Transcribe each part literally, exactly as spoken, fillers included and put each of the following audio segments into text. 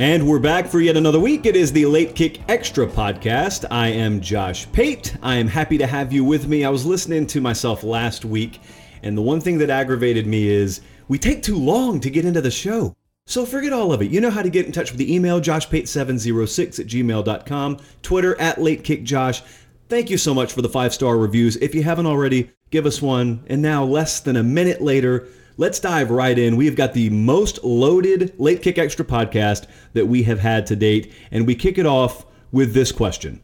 And we're back for yet another week. It is the Late Kick Extra podcast. I am Josh Pate. I am happy to have you with me. I was listening to myself last week, and the one thing that aggravated me is we take too long to get into the show. So forget all of it. You know how to get in touch with the email, josh pate seven oh six at gmail dot com, Twitter at LateKickJosh. Thank you so much for the five-star reviews. If you haven't already, give us one. And now, less than a minute later, let's dive right in. We've got the most loaded Late Kick Extra podcast that we have had to date, and we kick it off with this question.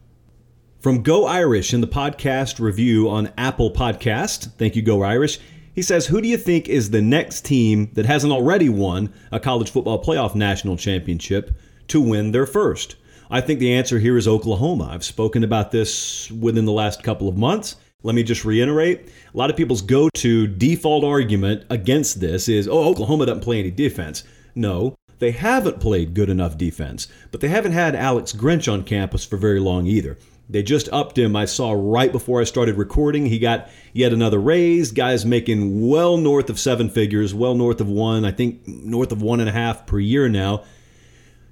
From Go Irish in the podcast review on Apple Podcast, thank you, Go Irish. He says, who do you think is the next team that hasn't already won a college football playoff national championship to win their first? I think the answer here is Oklahoma. I've spoken about this within the last couple of months. Let me just reiterate, a lot of people's go-to default argument against this is, oh, Oklahoma doesn't play any defense. No, they haven't played good enough defense, but they haven't had Alex Grinch on campus for very long either. They just upped him. I saw right before I started recording, he got yet another raise. Guys making well north of seven figures, well north of one, I think north of one and a half per year now.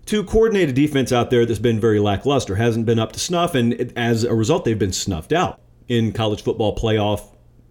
To coordinate a defense out there that's been very lackluster, hasn't been up to snuff, and as a result, they've been snuffed out in college football playoff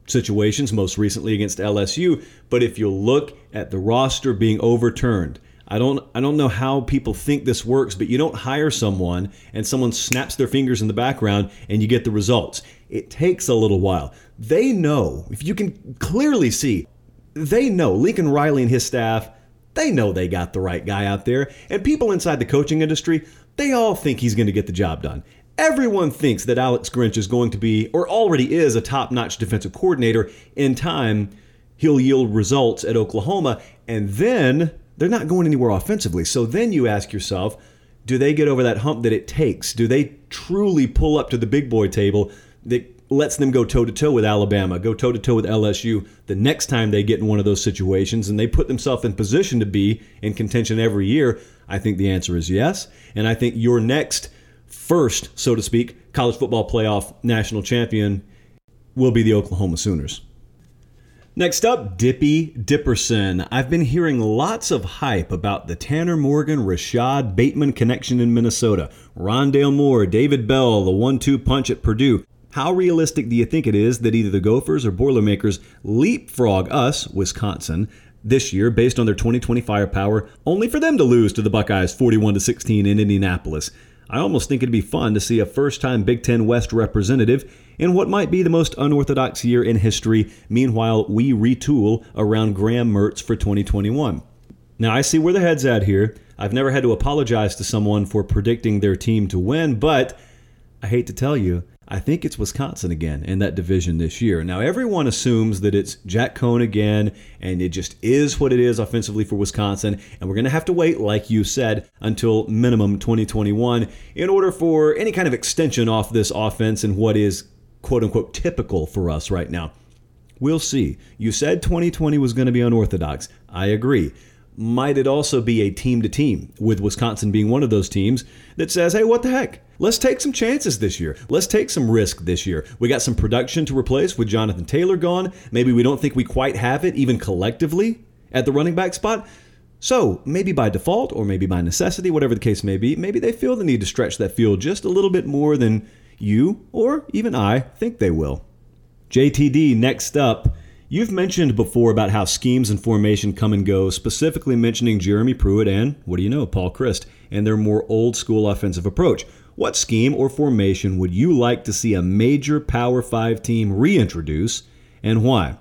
situations, most recently against L S U. But if you look at the roster being overturned, I don't I don't know how people think this works, but you don't hire someone and someone snaps their fingers in the background and you get the results. It takes a little while. They know, if you can clearly see, they know, Lincoln Riley and his staff, they know they got the right guy out there. And people inside the coaching industry, they all think he's going to get the job done. Everyone thinks that Alex Grinch is going to be, or already is, a top-notch defensive coordinator. In time, he'll yield results at Oklahoma, and then they're not going anywhere offensively. So then you ask yourself, do they get over that hump that it takes? Do they truly pull up to the big boy table that lets them go toe-to-toe with Alabama, go toe-to-toe with L S U the next time they get in one of those situations, and they put themselves in position to be in contention every year? I think the answer is yes, and I think your next first, so to speak, college football playoff national champion will be the Oklahoma Sooners. Next up, Dippy Dipperson. I've been hearing lots of hype about the Tanner Morgan, Rashad Bateman connection in Minnesota. Rondale Moore, David Bell, the one-two punch at Purdue. How realistic do you think it is that either the Gophers or Boilermakers leapfrog us, Wisconsin, this year based on their twenty twenty firepower, only for them to lose to the Buckeyes forty-one to sixteen in Indianapolis? I almost think it'd be fun to see a first-time Big Ten West representative in what might be the most unorthodox year in history. Meanwhile, we retool around Graham Mertz for twenty twenty-one. Now, I see where the head's at here. I've never had to apologize to someone for predicting their team to win, but I hate to tell you, I think it's Wisconsin again in that division this year. Now, everyone assumes that it's Jack Cohn again, and it just is what it is offensively for Wisconsin, and we're going to have to wait, like you said, until minimum twenty twenty-one in order for any kind of extension off this offense and what is quote-unquote typical for us right now. We'll see. You said twenty twenty was going to be unorthodox. I agree. Might it also be a team-to-team, with Wisconsin being one of those teams that says, hey, what the heck? Let's take some chances this year. Let's take some risk this year. We got some production to replace with Jonathan Taylor gone. Maybe we don't think we quite have it, even collectively, at the running back spot. So maybe by default or maybe by necessity, whatever the case may be, maybe they feel the need to stretch that field just a little bit more than you or even I think they will. J T D next up. You've mentioned before about how schemes and formation come and go, specifically mentioning Jeremy Pruitt and, what do you know, Paul Chryst, and their more old-school offensive approach. What scheme or formation would you like to see a major Power five team reintroduce, and why?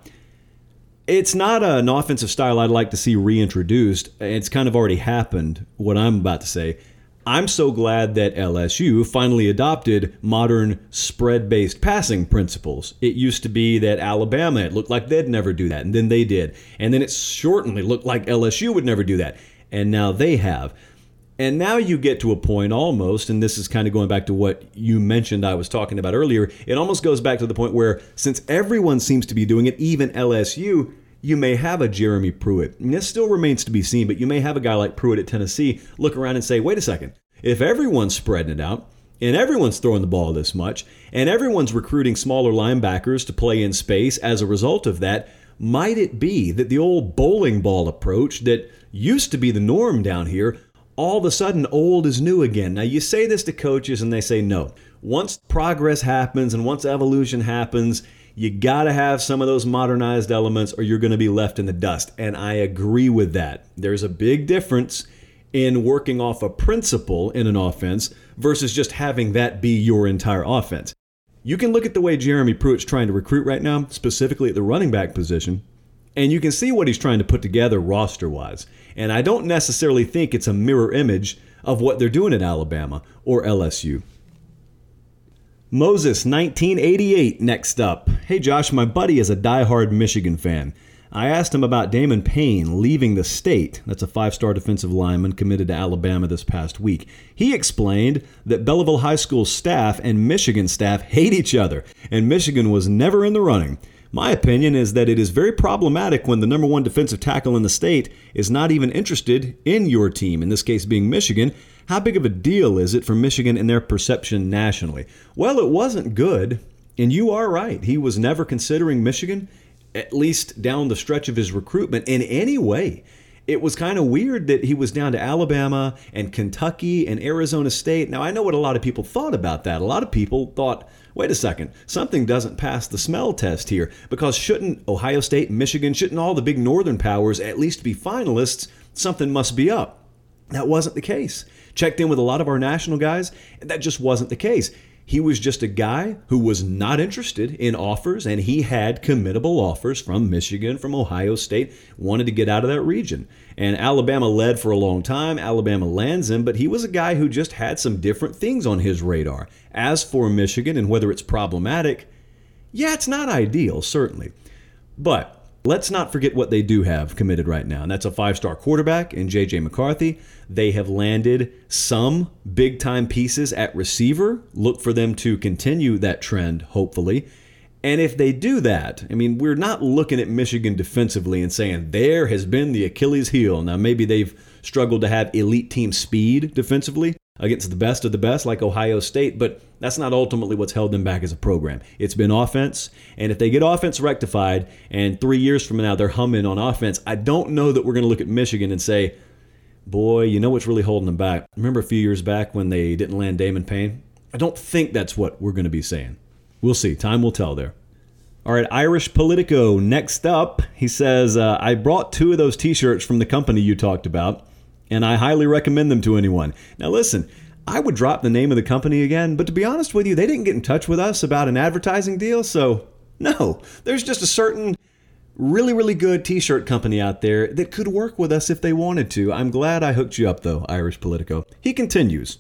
It's not an offensive style I'd like to see reintroduced. It's kind of already happened, what I'm about to say. I'm so glad that L S U finally adopted modern spread-based passing principles. It used to be that Alabama, it looked like they'd never do that, and then they did. And then it certainly looked like L S U would never do that, and now they have. And now you get to a point almost, and this is kind of going back to what you mentioned I was talking about earlier, it almost goes back to the point where since everyone seems to be doing it, even L S U, you may have a Jeremy Pruitt. And this still remains to be seen, but you may have a guy like Pruitt at Tennessee look around and say, wait a second, if everyone's spreading it out, and everyone's throwing the ball this much, and everyone's recruiting smaller linebackers to play in space as a result of that, might it be that the old bowling ball approach that used to be the norm down here, all of a sudden old is new again? Now, you say this to coaches and they say no. Once progress happens and once evolution happens, you got to have some of those modernized elements or you're going to be left in the dust. And I agree with that. There's a big difference in working off a principle in an offense versus just having that be your entire offense. You can look at the way Jeremy Pruitt's trying to recruit right now, specifically at the running back position, and you can see what he's trying to put together roster-wise. And I don't necessarily think it's a mirror image of what they're doing at Alabama or L S U. Moses, nineteen eighty-eight, next up. Hey, Josh, my buddy is a diehard Michigan fan. I asked him about Damon Payne leaving the state. That's a five-star defensive lineman committed to Alabama this past week. He explained that Belleville High School staff and Michigan staff hate each other, and Michigan was never in the running. My opinion is that it is very problematic when the number one defensive tackle in the state is not even interested in your team, in this case being Michigan. How big of a deal is it for Michigan and their perception nationally? Well, it wasn't good, and you are right. He was never considering Michigan, at least down the stretch of his recruitment, in any way. It was kind of weird that he was down to Alabama and Kentucky and Arizona State. Now, I know what a lot of people thought about that. A lot of people thought, wait a second, something doesn't pass the smell test here, because shouldn't Ohio State, Michigan, shouldn't all the big northern powers at least be finalists? Something must be up. That wasn't the case. Checked in with a lot of our national guys, and that just wasn't the case. He was just a guy who was not interested in offers, and he had committable offers from Michigan, from Ohio State, wanted to get out of that region. And Alabama led for a long time. Alabama lands him, but he was a guy who just had some different things on his radar. As for Michigan and whether it's problematic, yeah, it's not ideal, certainly. But let's not forget what they do have committed right now, and that's a five-star quarterback in J J McCarthy. They have landed some big-time pieces at receiver. Look for them to continue that trend, hopefully. And if they do that, I mean, we're not looking at Michigan defensively and saying there has been the Achilles heel. Now, maybe they've struggled to have elite team speed defensively against the best of the best like Ohio State, but that's not ultimately what's held them back as a program. It's been offense, and if they get offense rectified and three years from now they're humming on offense, I don't know that we're going to look at Michigan and say, boy, you know what's really holding them back? Remember a few years back when they didn't land Damon Payne? I don't think that's what we're going to be saying. We'll see. Time will tell there. All right, Irish Politico, next up. He says, uh, I brought two of those T-shirts from the company you talked about, and I highly recommend them to anyone. Now listen, I would drop the name of the company again, but to be honest with you, they didn't get in touch with us about an advertising deal, so no. There's just a certain really, really good T-shirt company out there that could work with us if they wanted to. I'm glad I hooked you up, though, Irish Politico. He continues.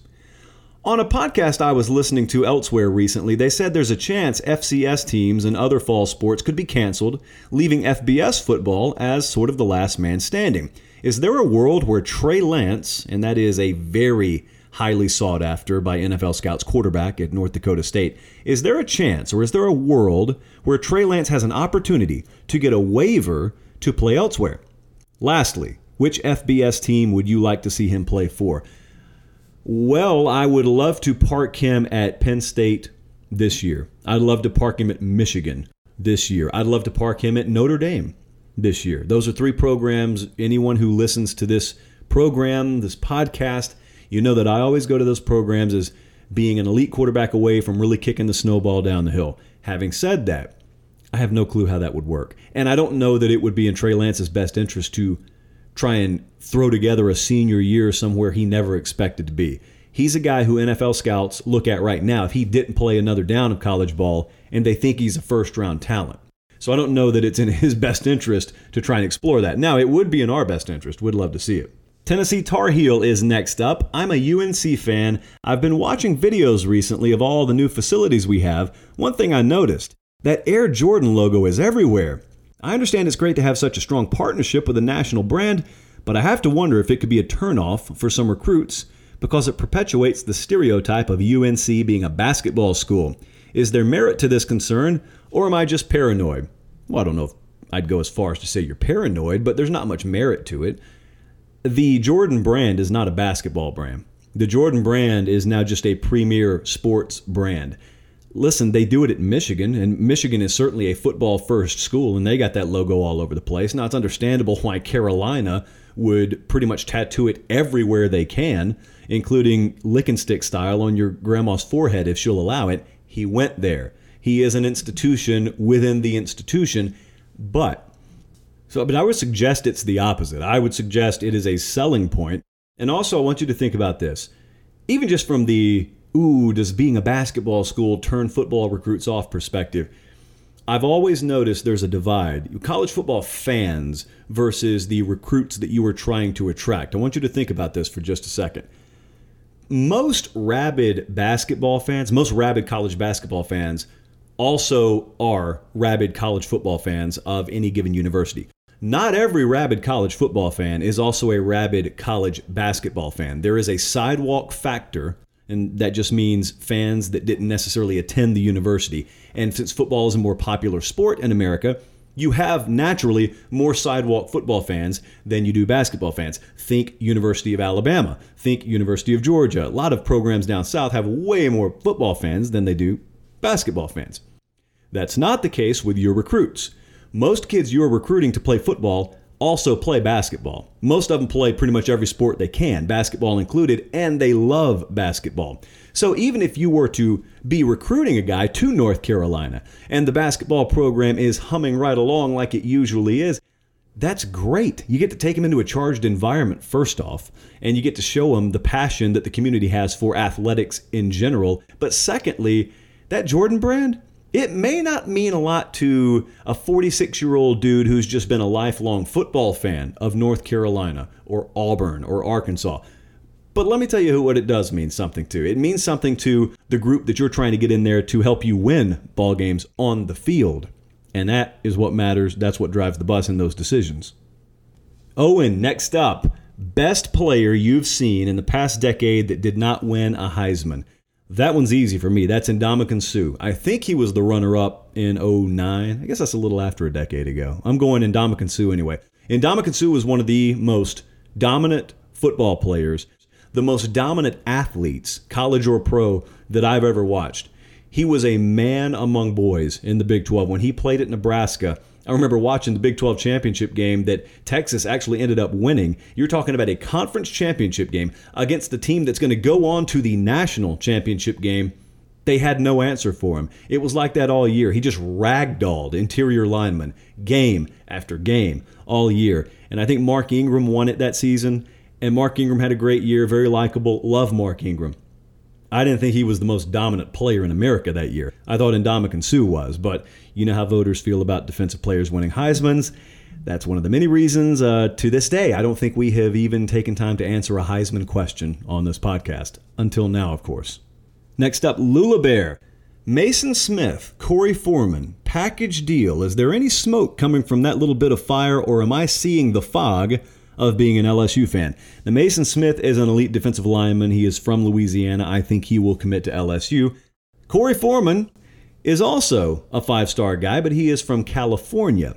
On a podcast I was listening to elsewhere recently, they said there's a chance F C S teams and other fall sports could be canceled, leaving F B S football as sort of the last man standing. Is there a world where Trey Lance, and that is a very highly sought after by N F L scouts quarterback at North Dakota State, is there a chance or is there a world where Trey Lance has an opportunity to get a waiver to play elsewhere? Lastly, which F B S team would you like to see him play for? Well, I would love to park him at Penn State this year. I'd love to park him at Michigan this year. I'd love to park him at Notre Dame this year. Those are three programs. Anyone who listens to this program, this podcast, you know that I always go to those programs as being an elite quarterback away from really kicking the snowball down the hill. Having said that, I have no clue how that would work. And I don't know that it would be in Trey Lance's best interest to try and throw together a senior year somewhere he never expected to be. He's a guy who N F L scouts look at right now if he didn't play another down of college ball, and they think he's a first-round talent. So I don't know that it's in his best interest to try and explore that. Now, it would be in our best interest. We'd love to see it. Tennessee Tar Heel is next up. I'm a U N C fan. I've been watching videos recently of all the new facilities we have. One thing I noticed, that Air Jordan logo is everywhere. I understand it's great to have such a strong partnership with a national brand, but I have to wonder if it could be a turnoff for some recruits because it perpetuates the stereotype of U N C being a basketball school. Is there merit to this concern, or am I just paranoid? Well, I don't know if I'd go as far as to say you're paranoid, but there's not much merit to it. The Jordan brand is not a basketball brand. The Jordan brand is now just a premier sports brand. Listen, they do it at Michigan, and Michigan is certainly a football-first school, and they got that logo all over the place. Now, it's understandable why Carolina would pretty much tattoo it everywhere they can, including lick and stick style on your grandma's forehead if she'll allow it. He went there. He is an institution within the institution, but so, but I would suggest it's the opposite. I would suggest it is a selling point. And also, I want you to think about this. Even just from the, ooh, does being a basketball school turn football recruits off perspective, I've always noticed there's a divide. College football fans versus the recruits that you are trying to attract. I want you to think about this for just a second. Most rabid basketball fans, most rabid college basketball fans also are rabid college football fans of any given university. Not every rabid college football fan is also a rabid college basketball fan. There is a sidewalk factor, and that just means fans that didn't necessarily attend the university. And since football is a more popular sport in America, you have naturally more sidewalk football fans than you do basketball fans. Think University of Alabama. Think University of Georgia. A lot of programs down south have way more football fans than they do basketball fans. That's not the case with your recruits. Most kids you're recruiting to play football also play basketball. Most of them play pretty much every sport they can, basketball included, and they love basketball. So even if you were to be recruiting a guy to North Carolina and the basketball program is humming right along like it usually is, that's great. You get to take him into a charged environment first off, and you get to show him the passion that the community has for athletics in general. But secondly, that Jordan brand, it may not mean a lot to a forty-six-year-old dude who's just been a lifelong football fan of North Carolina or Auburn or Arkansas. But let me tell you what it does mean something to. It means something to the group that you're trying to get in there to help you win ball games on the field. And that is what matters. That's what drives the bus in those decisions. Owen, next up, best player you've seen in the past decade that did not win a Heisman. That one's easy for me. That's Ndamukong Suh. I think he was the runner-up in oh nine. I guess that's a little after a decade ago. I'm going Ndamukong Suh anyway. Ndamukong Suh was one of the most dominant football players, the most dominant athletes, college or pro, that I've ever watched. He was a man among boys in the Big twelve. When he played at Nebraska, I remember watching the Big twelve championship game that Texas actually ended up winning. You're talking about a conference championship game against the team that's going to go on to the national championship game. They had no answer for him. It was like that all year. He just ragdolled interior linemen game after game all year. And I think Mark Ingram won it that season. And Mark Ingram had a great year, very likable. Love Mark Ingram. I didn't think he was the most dominant player in America that year. I thought Ndamukong Suh was, but you know how voters feel about defensive players winning Heismans. That's one of the many reasons uh, to this day I don't think we have even taken time to answer a Heisman question on this podcast. Until now, of course. Next up, Lula Bear. Mason Smith, Corey Foreman, package deal. Is there any smoke coming from that little bit of fire, or am I seeing the fog of being an L S U fan? Now, Mason Smith is an elite defensive lineman. He is from Louisiana. I think he will commit to L S U. Corey Foreman is also a five-star guy, but he is from California.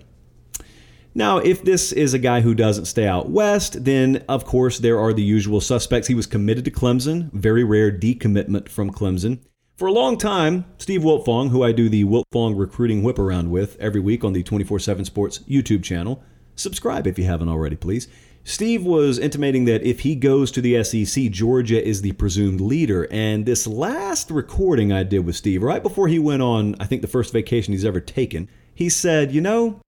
Now, if this is a guy who doesn't stay out west, then, of course, there are the usual suspects. He was committed to Clemson, very rare decommitment from Clemson. For a long time, Steve Wiltfong, who I do the Wiltfong recruiting whip around with every week on the twenty-four seven Sports YouTube channel, subscribe if you haven't already, please. Steve was intimating that if he goes to the S E C, Georgia is the presumed leader. And this last recording I did with Steve, right before he went on, I think the first vacation he's ever taken, he said, you know,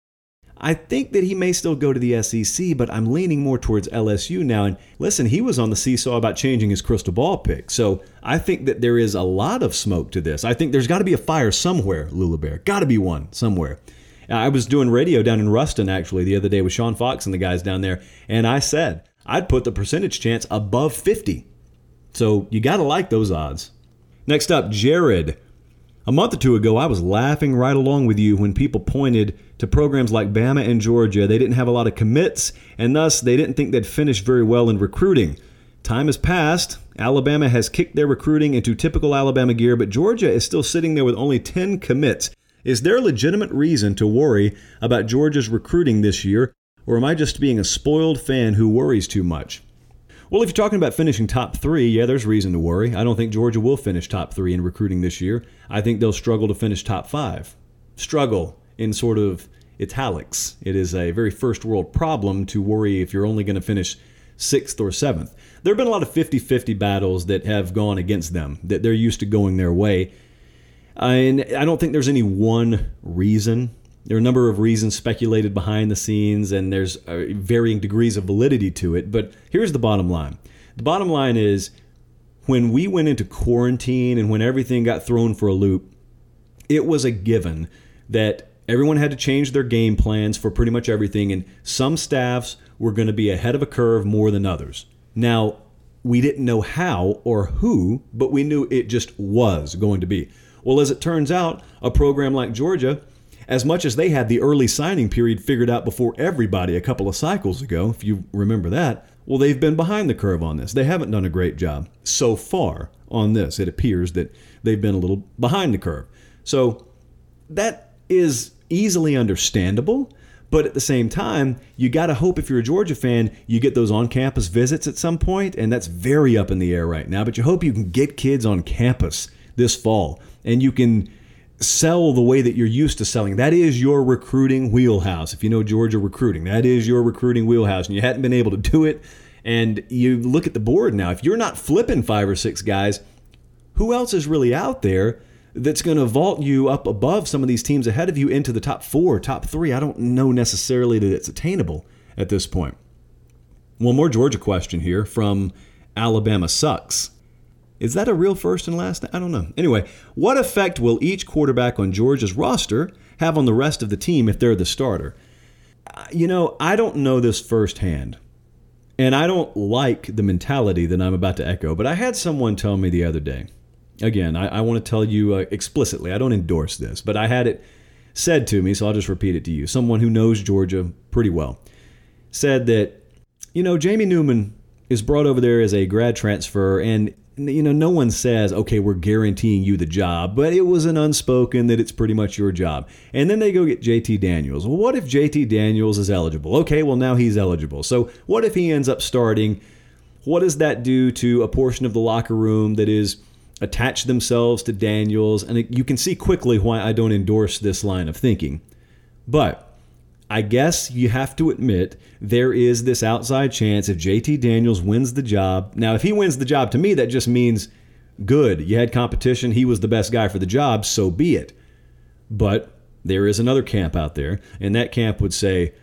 I think that he may still go to the S E C, but I'm leaning more towards L S U now. And listen, he was on the seesaw about changing his crystal ball pick. So I think that there is a lot of smoke to this. I think there's got to be a fire somewhere, Lula Bear. Got to be one somewhere. I was doing radio down in Ruston, actually, the other day with Sean Fox and the guys down there, and I said, I'd put the percentage chance above fifty. So you got to like those odds. Next up, Jared. A month or two ago, I was laughing right along with you when people pointed to programs like Bama and Georgia. They didn't have a lot of commits, and thus they didn't think they'd finish very well in recruiting. Time has passed. Alabama has kicked their recruiting into typical Alabama gear, but Georgia is still sitting there with only ten commits. Is there a legitimate reason to worry about Georgia's recruiting this year, or am I just being a spoiled fan who worries too much? Well, if you're talking about finishing top three, yeah, there's reason to worry. I don't think Georgia will finish top three in recruiting this year. I think they'll struggle to finish top five. Struggle in sort of italics. It is a very first world problem to worry if you're only going to finish sixth or seventh. There have been a lot of fifty-fifty battles that have gone against them, that they're used to going their way. And I don't think there's any one reason. There are a number of reasons speculated behind the scenes, and there's varying degrees of validity to it. But here's the bottom line. The bottom line is when we went into quarantine and when everything got thrown for a loop, it was a given that everyone had to change their game plans for pretty much everything, and some staffs were going to be ahead of a curve more than others. Now, we didn't know how or who, but we knew it just was going to be. Well, as it turns out, a program like Georgia, as much as they had the early signing period figured out before everybody a couple of cycles ago, if you remember that, well, they've been behind the curve on this. They haven't done a great job so far on this. It appears that they've been a little behind the curve. So that is easily understandable. But at the same time, you got to hope if you're a Georgia fan, you get those on-campus visits at some point, and that's very up in the air right now. But you hope you can get kids on campus this fall, and you can sell the way that you're used to selling. That is your recruiting wheelhouse. If you know Georgia recruiting, that is your recruiting wheelhouse, and you hadn't been able to do it. And you look at the board now. If you're not flipping five or six guys, who else is really out there that's going to vault you up above some of these teams ahead of you into the top four, top three? I don't know necessarily that it's attainable at this point. One more Georgia question here from Alabama Sucks. Is that a real first and last name? I don't know. Anyway, what effect will each quarterback on Georgia's roster have on the rest of the team if they're the starter? You know, I don't know this firsthand, and I don't like the mentality that I'm about to echo, but I had someone tell me the other day. Again, I, I want to tell you uh, explicitly, I don't endorse this, but I had it said to me, so I'll just repeat it to you. Someone who knows Georgia pretty well said that, you know, Jamie Newman is brought over there as a grad transfer, and you know, no one says, okay, we're guaranteeing you the job, but it was an unspoken that it's pretty much your job. And then they go get J T Daniels. Well, what if J T Daniels is eligible? Okay, well, now he's eligible. So what if he ends up starting? What does that do to a portion of the locker room that is attached themselves to Daniels? And you can see quickly why I don't endorse this line of thinking. But I guess you have to admit there is this outside chance if J T Daniels wins the job. Now, if he wins the job, to me, that just means good. You had competition. He was the best guy for the job. So be it. But there is another camp out there, and that camp would say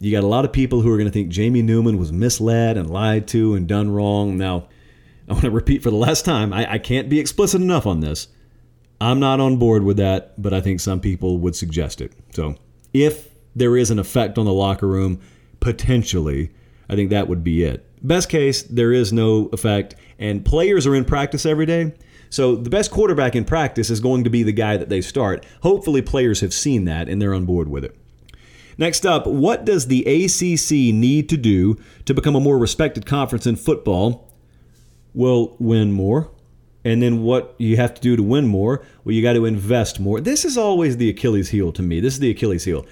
you got a lot of people who are going to think Jamie Newman was misled and lied to and done wrong. Now, I want to repeat for the last time, I, I can't be explicit enough on this. I'm not on board with that, but I think some people would suggest it. So if there is an effect on the locker room, potentially, I think that would be it. Best case, there is no effect, and players are in practice every day. So the best quarterback in practice is going to be the guy that they start. Hopefully players have seen that and they're on board with it. Next up, what does the A C C need to do to become a more respected conference in football? Well, win more. And then what you have to do to win more? Well, you got to invest more. This is always the Achilles heel to me. This is the Achilles heel.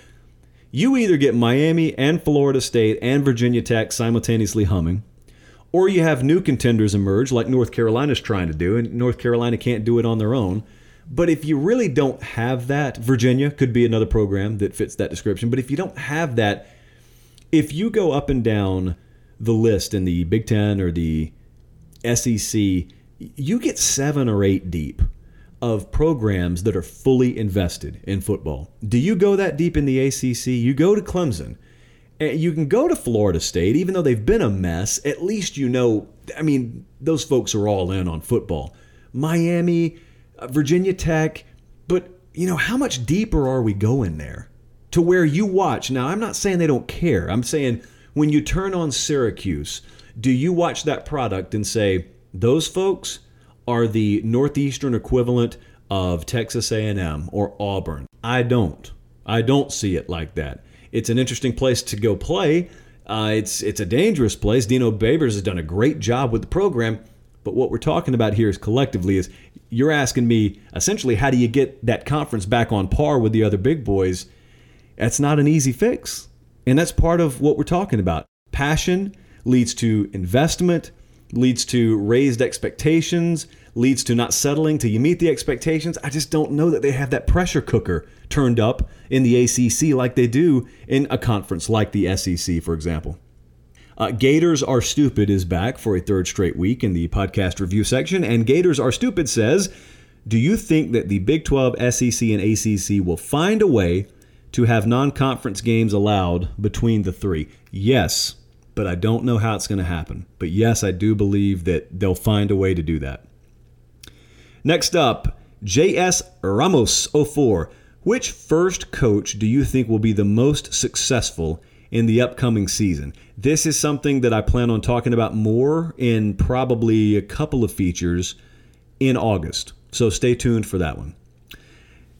You either get Miami and Florida State and Virginia Tech simultaneously humming, or you have new contenders emerge like North Carolina's trying to do, and North Carolina can't do it on their own. But if you really don't have that, Virginia could be another program that fits that description. But if you don't have that, if you go up and down the list in the Big Ten or the S E C, you get seven or eight deep of programs that are fully invested in football. Do you go that deep in the A C C? You go to Clemson. You can go to Florida State, even though they've been a mess. At least you know, I mean, those folks are all in on football. Miami, Virginia Tech. But, you know, how much deeper are we going there to where you watch? Now, I'm not saying they don't care. I'm saying When you turn on Syracuse, do you watch that product and say, those folks are the Northeastern equivalent of Texas A and M or Auburn? I don't. I don't see it like that. It's an interesting place to go play. Uh, it's it's a dangerous place. Dino Babers has done a great job with the program. But what we're talking about here is collectively is you're asking me, essentially, how do you get that conference back on par with the other big boys? That's not an easy fix. And that's part of what we're talking about. Passion leads to investment, leads to raised expectations, leads to not settling till you meet the expectations. I just don't know that they have that pressure cooker turned up in the A C C like they do in a conference like the S E C, for example. Uh, Gators Are Stupid is back for a third straight week in the podcast review section. And Gators Are Stupid says, do you think that the Big twelve, S E C, and A C C will find a way to have non-conference games allowed between the three? Yes, but I don't know how it's going to happen. But yes, I do believe that they'll find a way to do that. Next up, J S Ramos oh four. Which first coach do you think will be the most successful in the upcoming season? This is something that I plan on talking about more in probably a couple of features in August. So stay tuned for that one.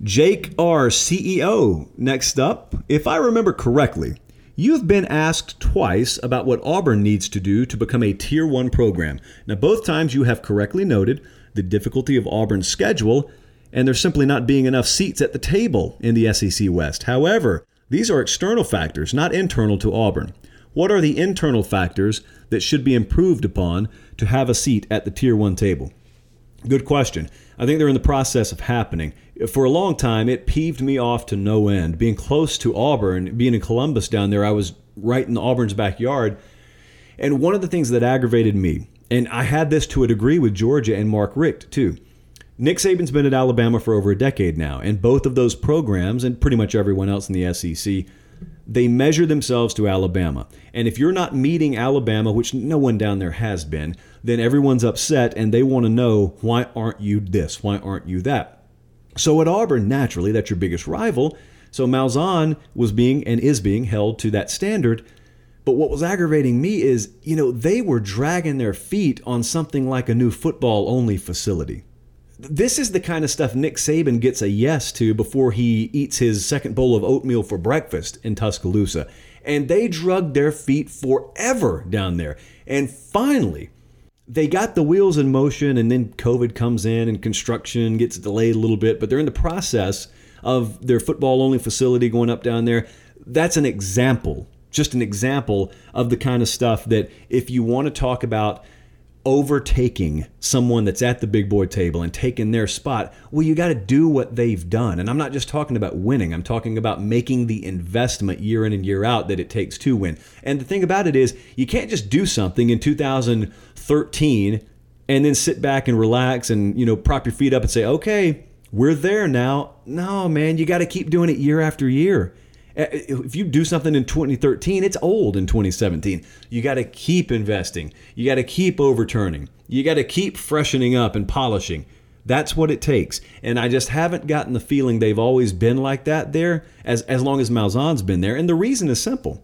Jake R. C E O, next up. If I remember correctly, you've been asked twice about what Auburn needs to do to become a Tier one program. Now, both times you have correctly noted the difficulty of Auburn's schedule, and there's simply not being enough seats at the table in the S E C West. However, these are external factors, not internal to Auburn. What are the internal factors that should be improved upon to have a seat at the Tier one table? Good question. I think they're in the process of happening. For a long time, it peeved me off to no end. Being close to Auburn, being in Columbus down there, I was right in Auburn's backyard. And one of the things that aggravated me, and I had this to a degree with Georgia and Mark Richt too, Nick Saban's been at Alabama for over a decade now, and both of those programs, and pretty much everyone else in the S E C, they measure themselves to Alabama. And if you're not meeting Alabama, which no one down there has been, then everyone's upset and they want to know, why aren't you this? Why aren't you that? So at Auburn, naturally, that's your biggest rival. So Malzahn was being and is being held to that standard. But what was aggravating me is, you know, they were dragging their feet on something like a new football-only facility. This is the kind of stuff Nick Saban gets a yes to before he eats his second bowl of oatmeal for breakfast in Tuscaloosa. And they drug their feet forever down there. And finally, they got the wheels in motion, and then COVID comes in and construction gets delayed a little bit, but they're in the process of their football-only facility going up down there. That's an example, just an example of the kind of stuff that if you want to talk about overtaking someone that's at the big boy table and taking their spot, well, you got to do what they've done. And I'm not just talking about winning. I'm talking about making the investment year in and year out that it takes to win. And the thing about it is, you can't just do something in two thousand thirteen and then sit back and relax and, you know, prop your feet up and say, okay, we're there now. No, man, you got to keep doing it year after year. If you do something in twenty thirteen, it's old in twenty seventeen. You got to keep investing. You got to keep overturning. You got to keep freshening up and polishing. That's what it takes. And I just haven't gotten the feeling they've always been like that there as, as long as Malzahn's been there. And the reason is simple.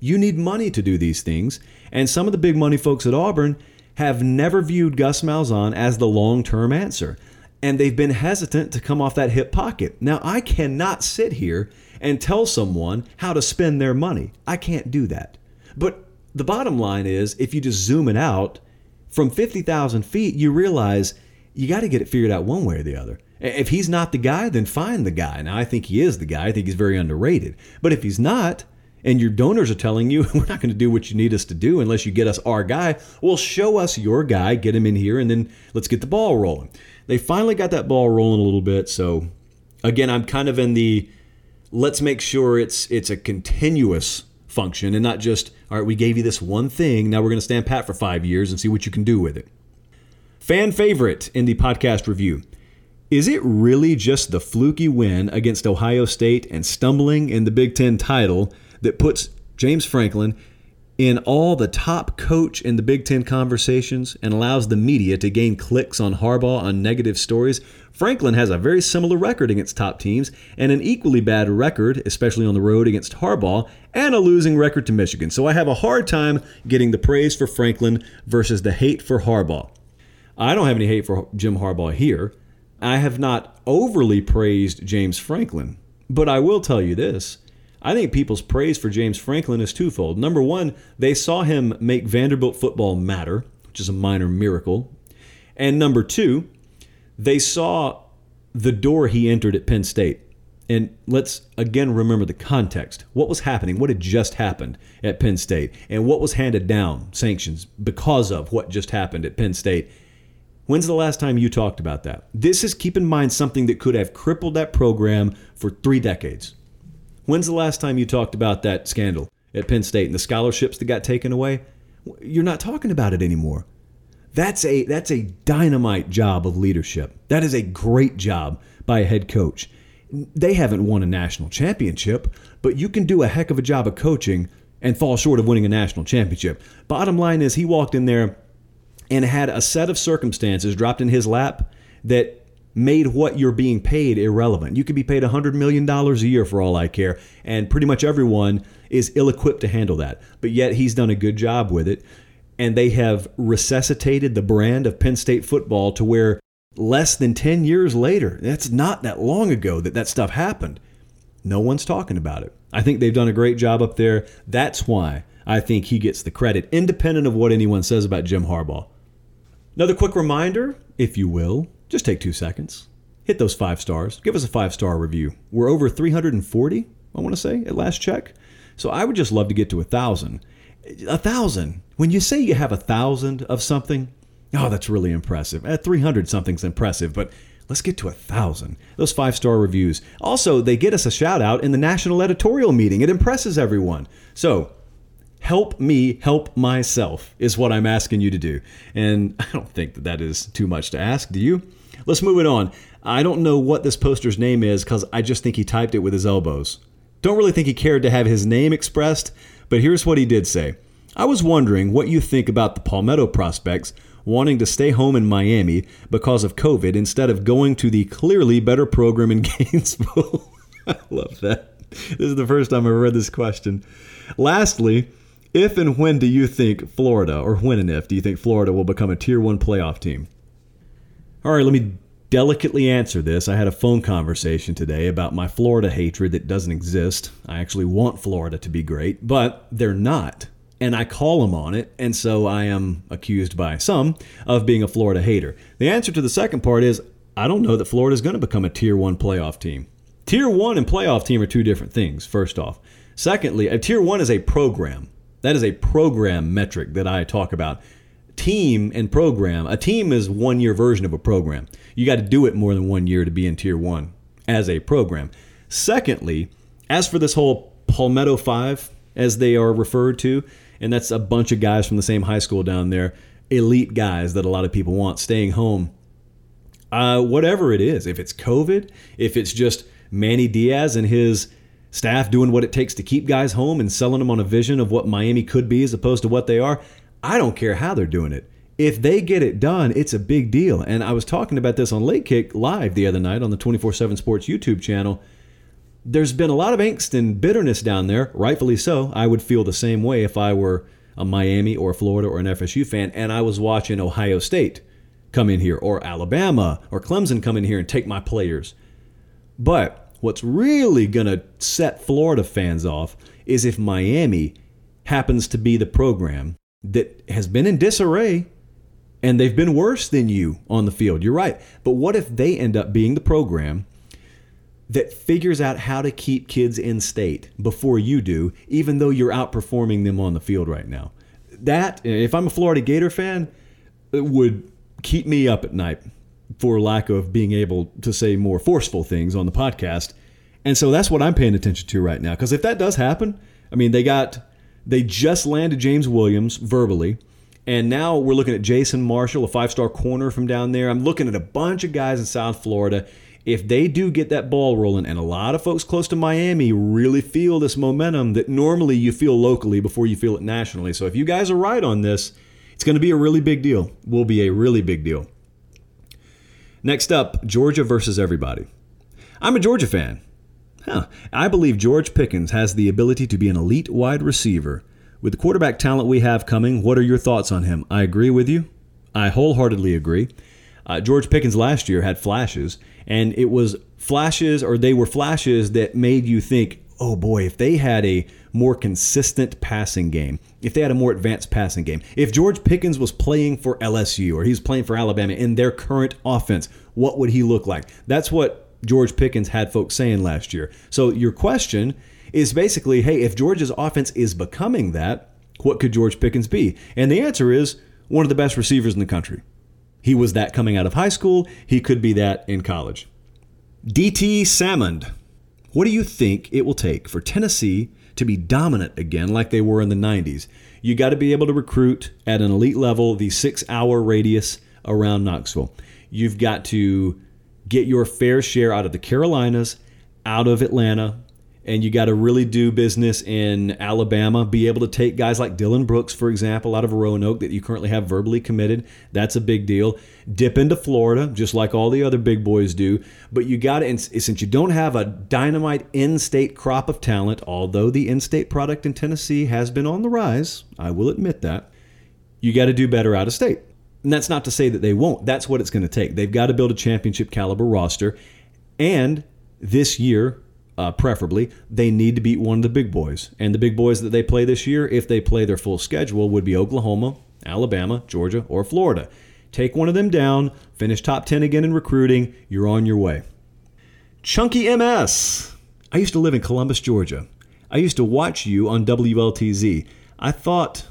You need money to do these things. And some of the big money folks at Auburn have never viewed Gus Malzahn as the long-term answer. And they've been hesitant to come off that hip pocket. Now, I cannot sit here and tell someone how to spend their money. I can't do that. But the bottom line is, if you just zoom it out, from fifty thousand feet, you realize you got to get it figured out one way or the other. If he's not the guy, then find the guy. Now, I think he is the guy. I think he's very underrated. But if he's not, and your donors are telling you, we're not going to do what you need us to do unless you get us our guy, well, show us your guy, get him in here, and then let's get the ball rolling. They finally got that ball rolling a little bit. So, again, I'm kind of in the let's make sure it's it's a continuous function and not just, all right, we gave you this one thing. Now we're going to stand pat for five years and see what you can do with it. Fan favorite in the podcast review. Is it really just the fluky win against Ohio State and stumbling in the Big Ten title that puts James Franklin in all the top coach in the Big Ten conversations and allows the media to gain clicks on Harbaugh on negative stories, Franklin has a very similar record against top teams and an equally bad record, especially on the road against Harbaugh, and a losing record to Michigan. So I have a hard time getting the praise for Franklin versus the hate for Harbaugh. I don't have any hate for Jim Harbaugh here. I have not overly praised James Franklin, but I will tell you this. I think people's praise for James Franklin is twofold. Number one, they saw him make Vanderbilt football matter, which is a minor miracle. And number two, they saw the door he entered at Penn State. And let's again remember the context. What was happening? What had just happened at Penn State? And what was handed down, sanctions, because of what just happened at Penn State? When's the last time you talked about that? This is, keep in mind, something that could have crippled that program for three decades. When's the last time you talked about that scandal at Penn State and the scholarships that got taken away? You're not talking about it anymore. That's a that's a dynamite job of leadership. That is a great job by a head coach. They haven't won a national championship, but you can do a heck of a job of coaching and fall short of winning a national championship. Bottom line is he walked in there and had a set of circumstances dropped in his lap that made what you're being paid irrelevant. You could be paid one hundred million dollars a year for all I care, and pretty much everyone is ill-equipped to handle that. But yet he's done a good job with it, and they have resuscitated the brand of Penn State football to where less than ten years later, that's not that long ago that that stuff happened. No one's talking about it. I think they've done a great job up there. That's why I think he gets the credit, independent of what anyone says about Jim Harbaugh. Another quick reminder, if you will, just take two seconds, hit those five stars, give us a five-star review. We're over three hundred forty, I want to say, at last check. So I would just love to get to one thousand. one thousand. When you say you have one thousand of something, oh, that's really impressive. At three hundred something's impressive, but let's get to one thousand. Those five-star reviews. Also, they get us a shout-out in the national editorial meeting. It impresses everyone. So help me help myself is what I'm asking you to do. And I don't think that that is too much to ask, do you? Let's move it on. I don't know what this poster's name is because I just think he typed it with his elbows. Don't really think he cared to have his name expressed, but here's what he did say. I was wondering what you think about the Palmetto prospects wanting to stay home in Miami because of COVID instead of going to the clearly better program in Gainesville. I love that. This is the first time I've read this question. Lastly, if and when do you think Florida, or when and if, do you think Florida will become a Tier one playoff team? All right, let me delicately answer this. I had a phone conversation today about my Florida hatred that doesn't exist. I actually want Florida to be great, but they're not. And I call them on it, and so I am accused by some of being a Florida hater. The answer to the second part is I don't know that Florida is going to become a Tier one playoff team. Tier one and playoff team are two different things, first off. Secondly, a Tier one is a program. That is a program metric that I talk about. Team and program. A team is one year version of a program. You got to do it more than one year to be in Tier one as a program. Secondly, as for this whole Palmetto Five, as they are referred to, and that's a bunch of guys from the same high school down there, elite guys that a lot of people want staying home. Uh, whatever it is, if it's COVID, if it's just Manny Diaz and his staff doing what it takes to keep guys home and selling them on a vision of what Miami could be as opposed to what they are, I don't care how they're doing it. If they get it done, it's a big deal. And I was talking about this on Late Kick Live the other night on the twenty-four seven Sports YouTube channel. There's been a lot of angst and bitterness down there, rightfully so. I would feel the same way if I were a Miami or Florida or an F S U fan and I was watching Ohio State come in here or Alabama or Clemson come in here and take my players. But what's really going to set Florida fans off is if Miami happens to be the program that has been in disarray and they've been worse than you on the field. You're right. But what if they end up being the program that figures out how to keep kids in state before you do, even though you're outperforming them on the field right now? That, if I'm a Florida Gator fan, it would keep me up at night, for lack of being able to say more forceful things on the podcast. And so that's what I'm paying attention to right now. Because if that does happen, I mean, they got, they just landed James Williams verbally. And now we're looking at Jason Marshall, a five-star corner from down there. I'm looking at a bunch of guys in South Florida. if they do get that ball rolling, and a lot of folks close to Miami really feel this momentum that normally you feel locally before you feel it nationally. So if you guys are right on this, it's going to be a really big deal. Will be a really big deal. Next up, Georgia versus everybody. I'm a Georgia fan. Huh. I believe George Pickens has the ability to be an elite wide receiver. With the quarterback talent we have coming, what are your thoughts on him? I agree with you. I wholeheartedly agree. Uh, George Pickens last year had flashes, and it was flashes, or they were flashes that made you think, oh boy, if they had a more consistent passing game, if they had a more advanced passing game, if George Pickens was playing for L S U or he's playing for Alabama in their current offense, what would he look like? That's what George Pickens had folks saying last year. So your question is basically, hey, if Georgia's offense is becoming that, what could George Pickens be? And the answer is one of the best receivers in the country. He was that coming out of high school. He could be that in college. D T Salmond, what do you think it will take for Tennessee to be dominant again like they were in the nineties? You got to be able to recruit at an elite level, the six-hour radius around Knoxville. You've got to get your fair share out of the Carolinas, out of Atlanta, and you got to really do business in Alabama, be able to take guys like Dylan Brooks, for example, out of Roanoke that you currently have verbally committed. That's a big deal. Dip into Florida, just like all the other big boys do. But you got to, since you don't have a dynamite in-state crop of talent, although the in-state product in Tennessee has been on the rise, I will admit that, you got to do better out of state. And that's not to say that they won't. That's what it's going to take. They've got to build a championship caliber roster. And this year, uh, preferably, they need to beat one of the big boys. And the big boys that they play this year, if they play their full schedule, would be Oklahoma, Alabama, Georgia, or Florida. Take one of them down, finish top ten again in recruiting, you're on your way. Chunky M S. I used to live in Columbus, Georgia. I used to watch you on W L T Z. I thought...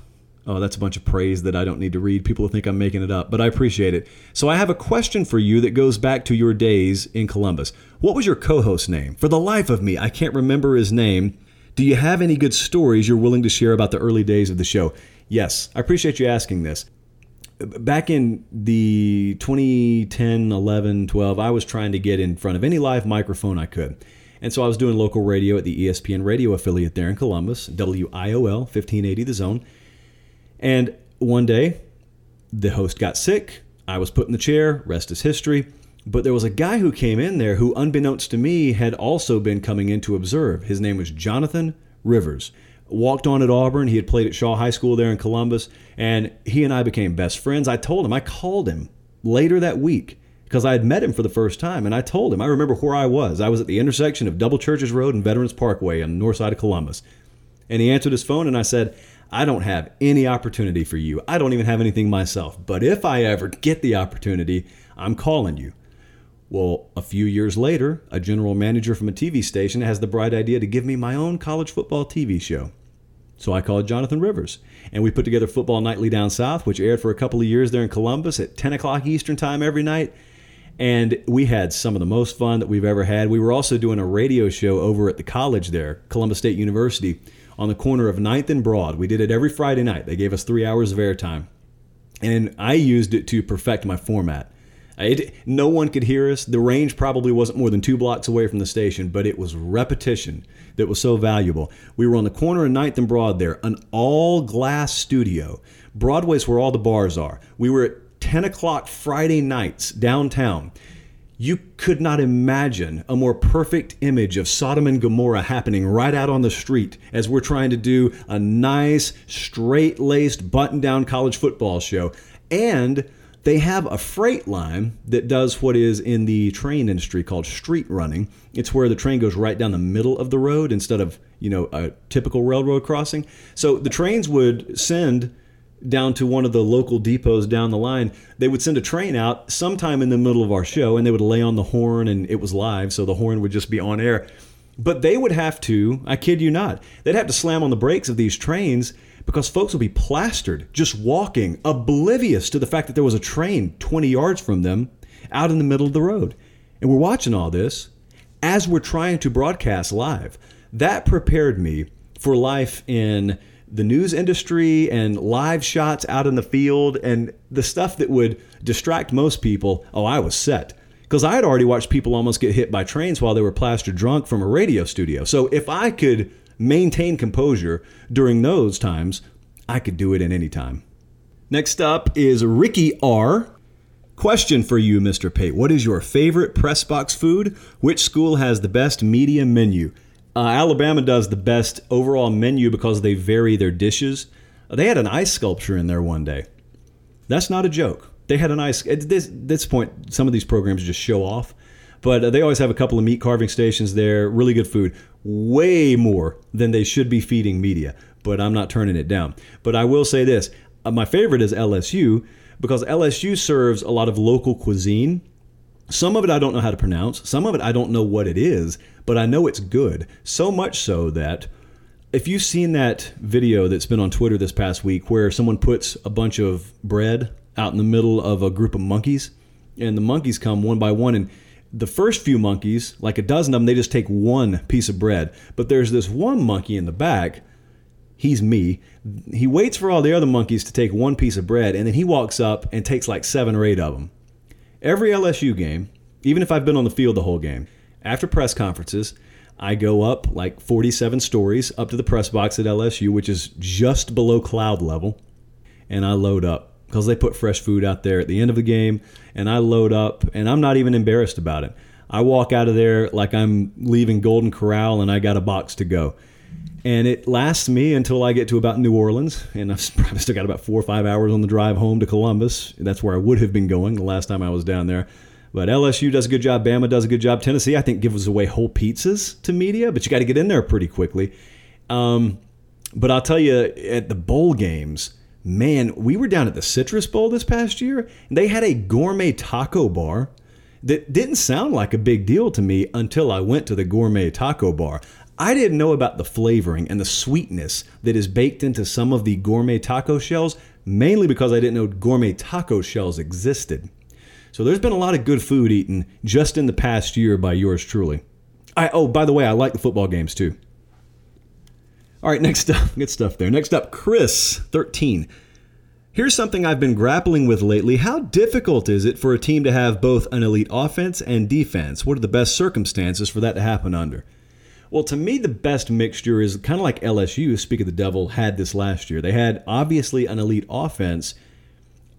Oh, that's a bunch of praise that I don't need to read. People think I'm making it up, but I appreciate it. So I have a question for you that goes back to your days in Columbus. What was your co-host name? For the life of me, I can't remember his name. Do you have any good stories you're willing to share about the early days of the show? Yes, I appreciate you asking this. Back in the twenty ten, eleven, twelve, I was trying to get in front of any live microphone I could. And so I was doing local radio at the E S P N radio affiliate there in Columbus, W I O L, fifteen eighty The Zone. And one day, the host got sick. I was put in the chair. Rest is history. But there was a guy who came in there who, unbeknownst to me, had also been coming in to observe. His name was Jonathan Rivers. Walked on at Auburn. He had played at Shaw High School there in Columbus. And he and I became best friends. I told him. I called him later that week because I had met him for the first time. And I told him. I remember where I was. I was at the intersection of Double Churches Road and Veterans Parkway on the north side of Columbus. And he answered his phone, and I said, I don't have any opportunity for you. I don't even have anything myself. But if I ever get the opportunity, I'm calling you. Well, a few years later, a general manager from a T V station has the bright idea to give me my own college football T V show. So I called Jonathan Rivers, and we put together Football Nightly Down South, which aired for a couple of years there in Columbus at ten o'clock Eastern time every night. And we had some of the most fun that we've ever had. We were also doing a radio show over at the college there, Columbus State University, on the corner of ninth and Broad. We did it every Friday night. They gave us three hours of airtime. And I used it to perfect my format. It, no one could hear us. The range probably wasn't more than two blocks away from the station, but it was repetition that was so valuable. We were on the corner of ninth and Broad there, an all-glass studio. Broadway's where all the bars are. We were at ten o'clock Friday nights downtown. You could not imagine a more perfect image of Sodom and Gomorrah happening right out on the street as we're trying to do a nice, straight-laced, button-down college football show. And they have a freight line that does what is in the train industry called street running. It's where the train goes right down the middle of the road instead of, you know, a typical railroad crossing. So the trains would send down to one of the local depots down the line. They would send a train out sometime in the middle of our show, and they would lay on the horn, and it was live, so the horn would just be on air. But they would have to, I kid you not, they'd have to slam on the brakes of these trains because folks would be plastered, just walking, oblivious to the fact that there was a train twenty yards from them out in the middle of the road. And we're watching all this as we're trying to broadcast live. That prepared me for life in the news industry and live shots out in the field and the stuff that would distract most people. Oh, I was set because I had already watched people almost get hit by trains while they were plastered drunk from a radio studio. So if I could maintain composure during those times, I could do it at any time. Next up is Ricky R. Question for you, Mister Pate. What is your favorite press box food? Which school has the best media menu? Uh, Alabama does the best overall menu because they vary their dishes. They had an ice sculpture in there one day. That's not a joke. They had an ice. At this, this point, some of these programs just show off. But they always have a couple of meat carving stations there. Really good food. Way more than they should be feeding media. But I'm not turning it down. But I will say this. My favorite is L S U, because L S U serves a lot of local cuisine. Some of it I don't know how to pronounce. Some of it I don't know what it is, but I know it's good. So much so that if you've seen that video that's been on Twitter this past week where someone puts a bunch of bread out in the middle of a group of monkeys, and the monkeys come one by one, and the first few monkeys, like a dozen of them, they just take one piece of bread. But there's this one monkey in the back. He's me. He waits for all the other monkeys to take one piece of bread, and then he walks up and takes like seven or eight of them. Every L S U game, even if I've been on the field the whole game, after press conferences, I go up like forty-seven stories up to the press box at L S U, which is just below cloud level, and I load up because they put fresh food out there at the end of the game, and I load up, and I'm not even embarrassed about it. I walk out of there like I'm leaving Golden Corral, and I got a box to go. And it lasts me until I get to about New Orleans, and I've probably still got about four or five hours on the drive home to Columbus. That's where I would have been going the last time I was down there. But L S U does a good job. Bama does a good job. Tennessee, I think, gives away whole pizzas to media, but you got to get in there pretty quickly. Um, but I'll tell you, at the bowl games, man, we were down at the Citrus Bowl this past year, and they had a gourmet taco bar that didn't sound like a big deal to me until I went to the gourmet taco bar. I didn't know about the flavoring and the sweetness that is baked into some of the gourmet taco shells, mainly because I didn't know gourmet taco shells existed. So there's been a lot of good food eaten just in the past year by yours truly. I, oh, by the way, I like the football games too. All right, next up, good stuff there. Next up, Chris thirteen. Here's something I've been grappling with lately. How difficult is it for a team to have both an elite offense and defense? What are the best circumstances for that to happen under? Well, to me, the best mixture is kind of like L S U, speak of the devil, had this last year. They had, obviously, an elite offense.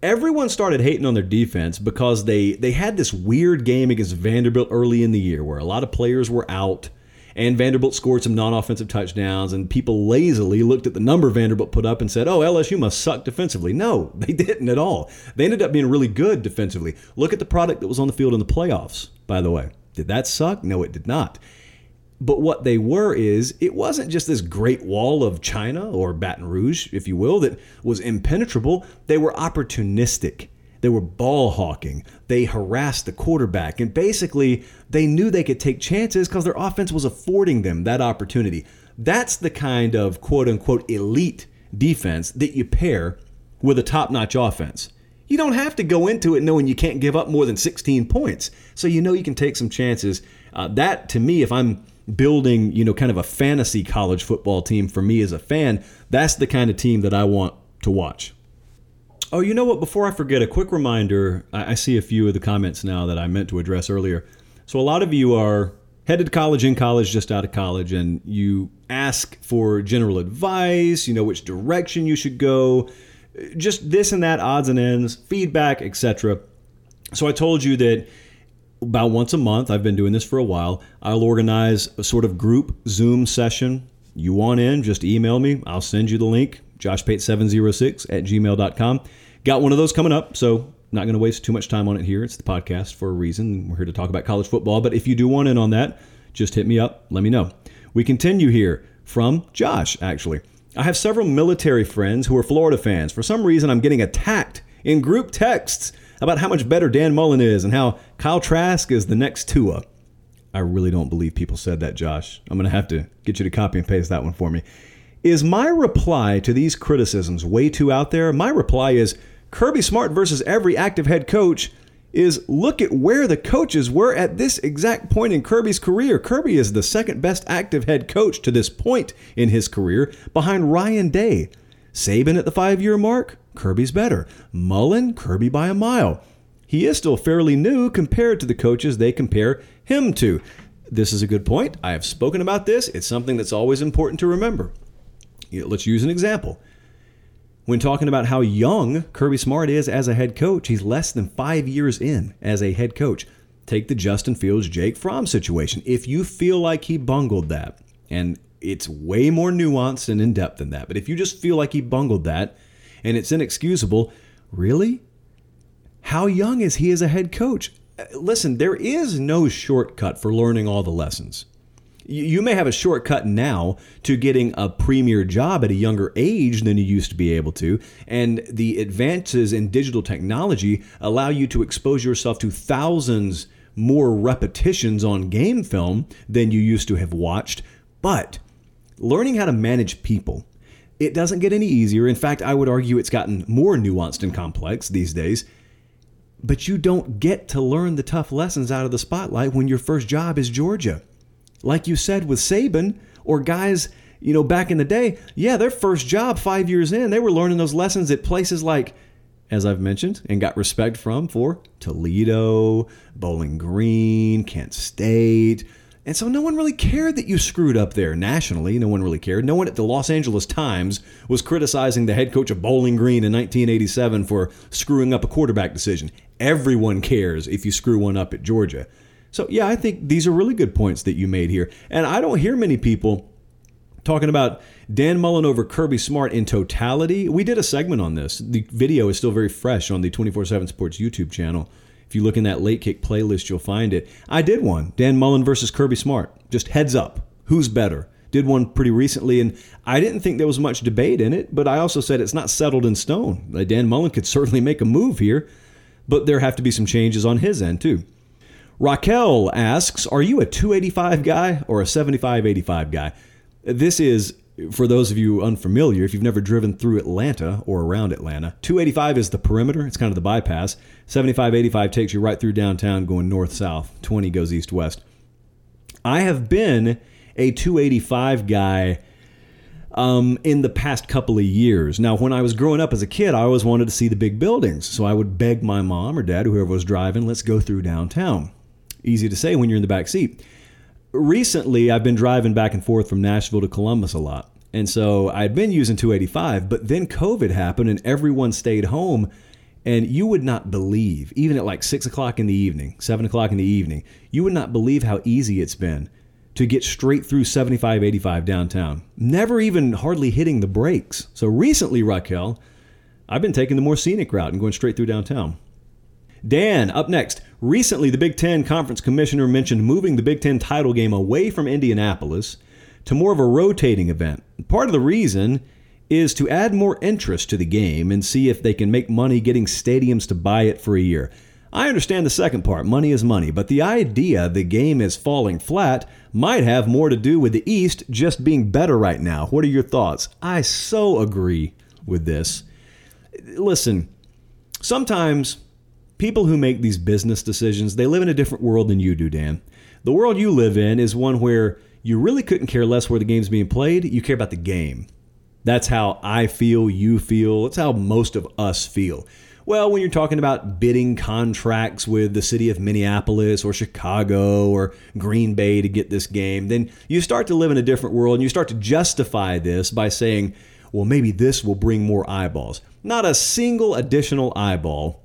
Everyone started hating on their defense because they, they had this weird game against Vanderbilt early in the year where a lot of players were out, and Vanderbilt scored some non-offensive touchdowns, and people lazily looked at the number Vanderbilt put up and said, oh, L S U must suck defensively. No, they didn't at all. They ended up being really good defensively. Look at the product that was on the field in the playoffs, by the way. Did that suck? No, it did not. But what they were is, it wasn't just this great wall of China or Baton Rouge, if you will, that was impenetrable. They were opportunistic. They were ball hawking. They harassed the quarterback. And basically, they knew they could take chances because their offense was affording them that opportunity. That's the kind of quote-unquote elite defense that you pair with a top-notch offense. You don't have to go into it knowing you can't give up more than sixteen points. So you know you can take some chances. Uh, that, to me, if I'm building, you know, kind of a fantasy college football team for me as a fan, that's the kind of team that I want to watch. Oh, you know what? Before I forget, a quick reminder. I see a few of the comments now that I meant to address earlier. So a lot of you are headed to college, in college, just out of college, and you ask for general advice, you know, which direction you should go, just this and that, odds and ends, feedback, et cetera. So I told you that about once a month, I've been doing this for a while, I'll organize a sort of group Zoom session. You want in, just email me. I'll send you the link, josh pate seven oh six at gmail dot com. Got one of those coming up, so not going to waste too much time on it here. It's the podcast for a reason. We're here to talk about college football. But if you do want in on that, just hit me up. Let me know. We continue here from Josh, actually. I have several military friends who are Florida fans. For some reason, I'm getting attacked in group texts about how much better Dan Mullen is and how Kyle Trask is the next Tua. I really don't believe people said that, Josh. I'm going to have to get you to copy and paste that one for me. Is my reply to these criticisms way too out there? My reply is Kirby Smart versus every active head coach is look at where the coaches were at this exact point in Kirby's career. Kirby is the second best active head coach to this point in his career behind Ryan Day. Saban at the five-year mark, Kirby's better. Mullen, Kirby by a mile. he is still fairly new compared to the coaches they compare him to. This is a good point. I have spoken about this. It's something that's always important to remember. You know, let's use an example. When talking about how young Kirby Smart is as a head coach, he's less than five years in as a head coach. Take the Justin Fields, Jake Fromm situation. If you feel like he bungled that, and it's way more nuanced and in-depth than that, but if you just feel like he bungled that and it's inexcusable, really? How young is he as a head coach? Listen, there is no shortcut for learning all the lessons. You may have a shortcut now to getting a premier job at a younger age than you used to be able to, and the advances in digital technology allow you to expose yourself to thousands more repetitions on game film than you used to have watched. But learning how to manage people, it doesn't get any easier. In fact, I would argue it's gotten more nuanced and complex these days. But you don't get to learn the tough lessons out of the spotlight when your first job is Georgia. Like you said with Saban or guys, you know, back in the day, yeah, their first job five years in, they were learning those lessons at places like, as I've mentioned and got respect from for Toledo, Bowling Green, Kent State. And so no one really cared that you screwed up there nationally. No one really cared. No one at the Los Angeles Times was criticizing the head coach of Bowling Green in nineteen eighty-seven for screwing up a quarterback decision. Everyone cares if you screw one up at Georgia. So, yeah, I think these are really good points that you made here. And I don't hear many people talking about Dan Mullen over Kirby Smart in totality. We did a segment on this. The video is still very fresh on the twenty-four seven Sports YouTube channel. If you look in that late kick playlist, you'll find it. I did one, Dan Mullen versus Kirby Smart. Just heads up, who's better? Did one pretty recently, and I didn't think there was much debate in it, but I also said it's not settled in stone. Dan Mullen could certainly make a move here, but there have to be some changes on his end too. Raquel asks, are you a two eighty-five guy or a seventy-five eighty-five guy? This is, for those of you unfamiliar, if you've never driven through Atlanta or around Atlanta, two eighty-five is the perimeter. It's kind of the bypass. seventy-five eighty-five takes you right through downtown going north-south. twenty goes east-west. I have been a two eighty-five guy um, in the past couple of years. Now, when I was growing up as a kid, I always wanted to see the big buildings. So I would beg my mom or dad, whoever was driving, let's go through downtown. Easy to say when you're in the back seat. Recently, I've been driving back and forth from Nashville to Columbus a lot. And so I'd been using two eighty-five, but then COVID happened and everyone stayed home. And you would not believe, even at like six o'clock in the evening, seven o'clock in the evening, you would not believe how easy it's been to get straight through seventy-five eighty-five downtown, never even hardly hitting the brakes. So recently, Raquel, I've been taking the more scenic route and going straight through downtown. Dan, up next. Recently, the Big Ten Conference Commissioner mentioned moving the Big Ten title game away from Indianapolis to more of a rotating event. Part of the reason is to add more interest to the game and see if they can make money getting stadiums to buy it for a year. I understand the second part, money is money, but the idea the game is falling flat might have more to do with the East just being better right now. What are your thoughts? I so agree with this. Listen, sometimes people who make these business decisions, they live in a different world than you do, Dan. The world you live in is one where you really couldn't care less where the game's being played. You care about the game. That's how I feel, you feel. That's how most of us feel. Well, when you're talking about bidding contracts with the city of Minneapolis or Chicago or Green Bay to get this game, then you start to live in a different world and you start to justify this by saying, well, maybe this will bring more eyeballs. Not a single additional eyeball.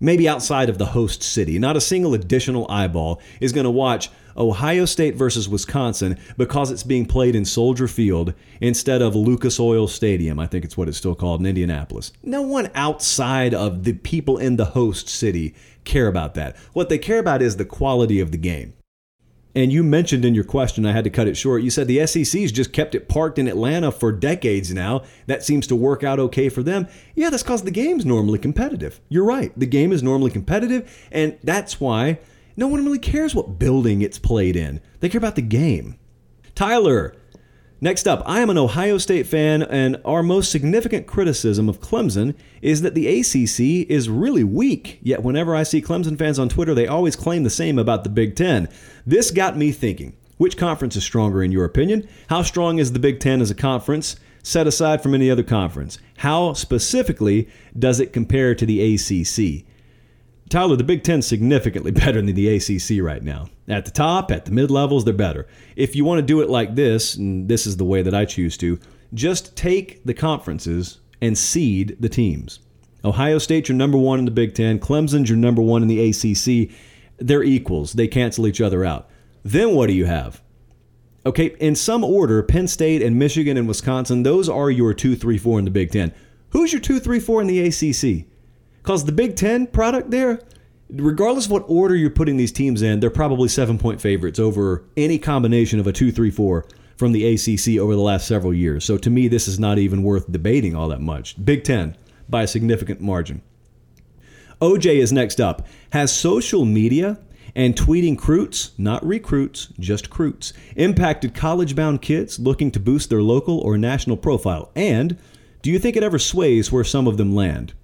Maybe outside of the host city, not a single additional eyeball is going to watch Ohio State versus Wisconsin because it's being played in Soldier Field instead of Lucas Oil Stadium. I think it's what it's still called in Indianapolis. No one outside of the people in the host city care about that. What they care about is the quality of the game. And you mentioned in your question, I had to cut it short, you said the S E C's just kept it parked in Atlanta for decades now. That seems to work out okay for them. Yeah, that's because the game's normally competitive. You're right. The game is normally competitive, and that's why no one really cares what building it's played in. They care about the game. Tyler, next up, I am an Ohio State fan, and our most significant criticism of Clemson is that the A C C is really weak. Yet whenever I see Clemson fans on Twitter, they always claim the same about the Big Ten. This got me thinking, which conference is stronger in your opinion? How strong is the Big Ten as a conference set aside from any other conference? How specifically does it compare to the A C C? Tyler, the Big Ten is significantly better than the A C C right now. At the top, at the mid-levels, they're better. If you want to do it like this, and this is the way that I choose to, just take the conferences and seed the teams. Ohio State, your number one in the Big Ten. Clemson's your number one in the A C C. They're equals. They cancel each other out. Then what do you have? Okay, in some order, Penn State and Michigan and Wisconsin, those are your two, three, four in the Big Ten. Who's your two, three, four in the A C C? Because the Big Ten product there, regardless of what order you're putting these teams in, they're probably seven-point favorites over any combination of a two, three, four from the A C C over the last several years. So to me, this is not even worth debating all that much. Big Ten by a significant margin. O J is next up. Has social media and tweeting croots, not recruits, just croots, impacted college-bound kids looking to boost their local or national profile? And do you think it ever sways where some of them land?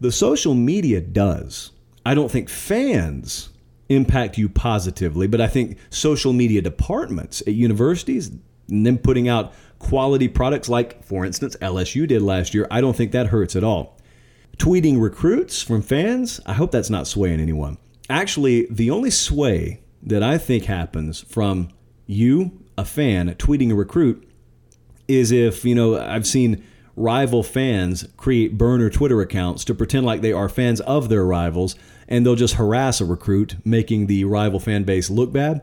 The social media does. I don't think fans impact you positively, but I think social media departments at universities and them putting out quality products like, for instance, L S U did last year, I don't think that hurts at all. Tweeting recruits from fans, I hope that's not swaying anyone. Actually, the only sway that I think happens from you, a fan, tweeting a recruit is if, you know, I've seen rival fans create burner Twitter accounts to pretend like they are fans of their rivals, and they'll just harass a recruit, making the rival fan base look bad.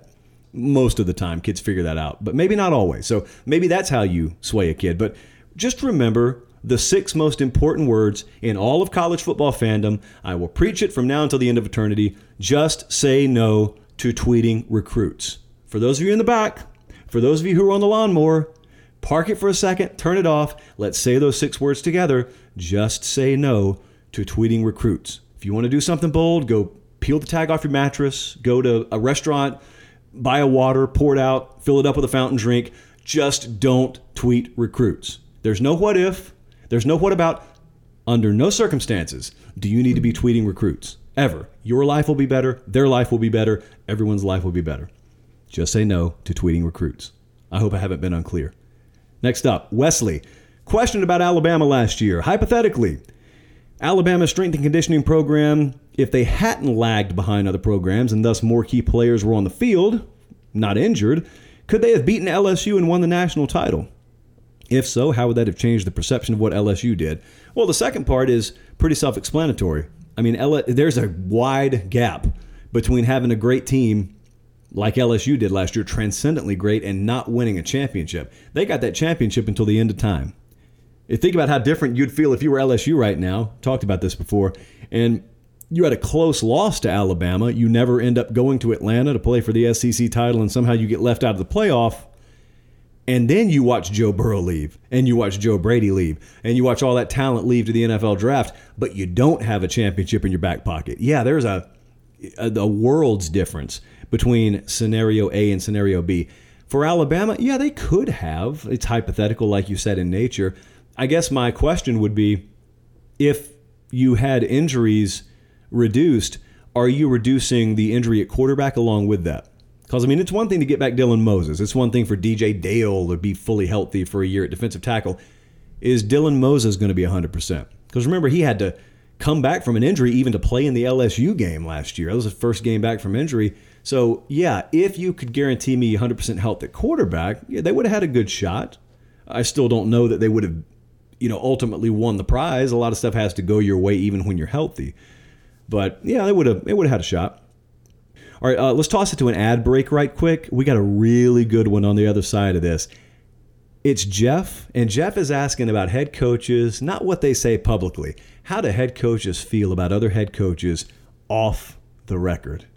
Most of the time, kids figure that out, but maybe not always. So maybe that's how you sway a kid. But just remember the six most important words in all of college football fandom. I will preach it from now until the end of eternity. Just say no to tweeting recruits. For those of you in the back, for those of you who are on the lawnmower, park it for a second, turn it off. Let's say those six words together. Just say no to tweeting recruits. If you want to do something bold, go peel the tag off your mattress, go to a restaurant, buy a water, pour it out, fill it up with a fountain drink. Just don't tweet recruits. There's no what if. There's no what about. Under no circumstances do you need to be tweeting recruits, ever. Your life will be better. Their life will be better. Everyone's life will be better. Just say no to tweeting recruits. I hope I haven't been unclear. Next up, Wesley. Question about Alabama last year. Hypothetically, Alabama's strength and conditioning program, if they hadn't lagged behind other programs and thus more key players were on the field, not injured, could they have beaten L S U and won the national title? If so, how would that have changed the perception of what L S U did? Well, the second part is pretty self-explanatory. I mean, L- there's a wide gap between having a great team like L S U did last year, transcendently great, and not winning a championship. They got that championship until the end of time. If think about how different you'd feel if you were L S U right now. Talked about this before. And you had a close loss to Alabama. You never end up going to Atlanta to play for the S E C title, and somehow you get left out of the playoff. And then you watch Joe Burrow leave, and you watch Joe Brady leave, and you watch all that talent leave to the N F L draft, but you don't have a championship in your back pocket. Yeah, there's a, a, a world's difference between scenario A and scenario B. For Alabama, yeah, they could have. It's hypothetical, like you said, in nature. I guess my question would be, if you had injuries reduced, are you reducing the injury at quarterback along with that? Because, I mean, it's one thing to get back Dylan Moses. It's one thing for D J Dale to be fully healthy for a year at defensive tackle. Is Dylan Moses going to be one hundred percent? Because, remember, he had to come back from an injury even to play in the L S U game last year. That was his first game back from injury. So, yeah, if you could guarantee me one hundred percent health at quarterback, yeah, they would have had a good shot. I still don't know that they would have, you know, ultimately won the prize. A lot of stuff has to go your way even when you're healthy. But, yeah, they would have, they would have had a shot. All right, uh, let's toss it to an ad break right quick. We got a really good one on the other side of this. It's Jeff, and Jeff is asking about head coaches, not what they say publicly. How do head coaches feel about other head coaches off the record?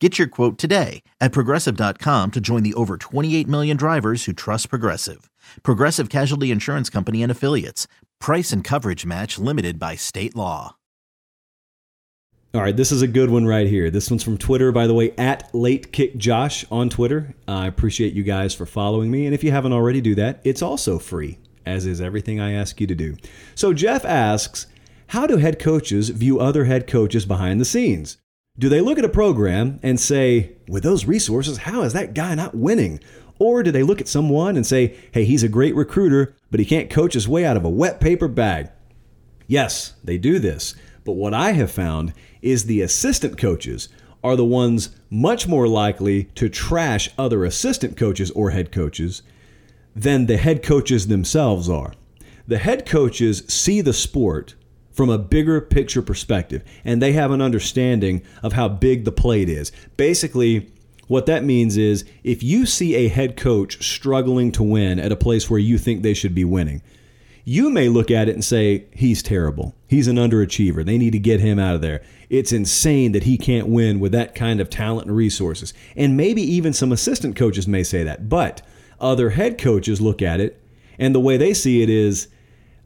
Get your quote today at progressive dot com to join the over twenty-eight million drivers who trust Progressive. Progressive Casualty Insurance Company and Affiliates. Price and coverage match limited by state law. All right, this is a good one right here. This one's from Twitter, by the way, at LateKickJosh on Twitter. I appreciate you guys for following me, and if you haven't already, do that. It's also free, as is everything I ask you to do. So Jeff asks, how do head coaches view other head coaches behind the scenes? Do they look at a program and say, with those resources, how is that guy not winning? Or do they look at someone and say, hey, he's a great recruiter, but he can't coach his way out of a wet paper bag? Yes, they do this. But what I have found is the assistant coaches are the ones much more likely to trash other assistant coaches or head coaches than the head coaches themselves are. The head coaches see the sport from a bigger picture perspective, and they have an understanding of how big the plate is. Basically, what that means is if you see a head coach struggling to win at a place where you think they should be winning, you may look at it and say, he's terrible. He's an underachiever. They need to get him out of there. It's insane that he can't win with that kind of talent and resources. And maybe even some assistant coaches may say that, but other head coaches look at it, and the way they see it is,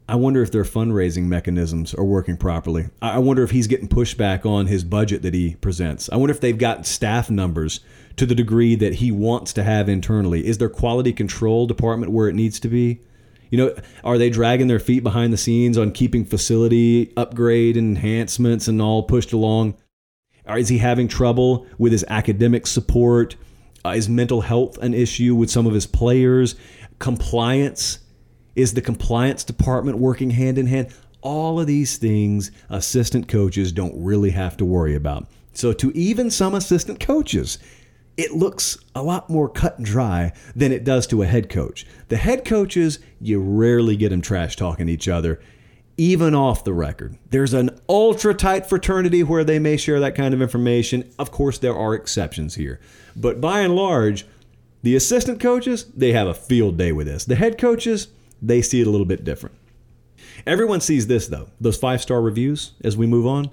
I wonder if their fundraising mechanisms are working properly. I wonder if he's getting pushback on his budget that he presents. I wonder if they've got staff numbers to the degree that he wants to have internally. Is their quality control department where it needs to be? You know, are they dragging their feet behind the scenes on keeping facility upgrade enhancements and all pushed along? Or is he having trouble with his academic support? Uh, is mental health an issue with some of his players? Compliance? Is the compliance department working hand in hand? All of these things assistant coaches don't really have to worry about. So to even some assistant coaches, it looks a lot more cut and dry than it does to a head coach. The head coaches, you rarely get them trash talking each other, even off the record. There's an ultra tight fraternity where they may share that kind of information. Of course, there are exceptions here, but by and large, the assistant coaches, they have a field day with this. The head coaches, they see it a little bit different. Everyone sees this, though. Those five-star reviews as we move on.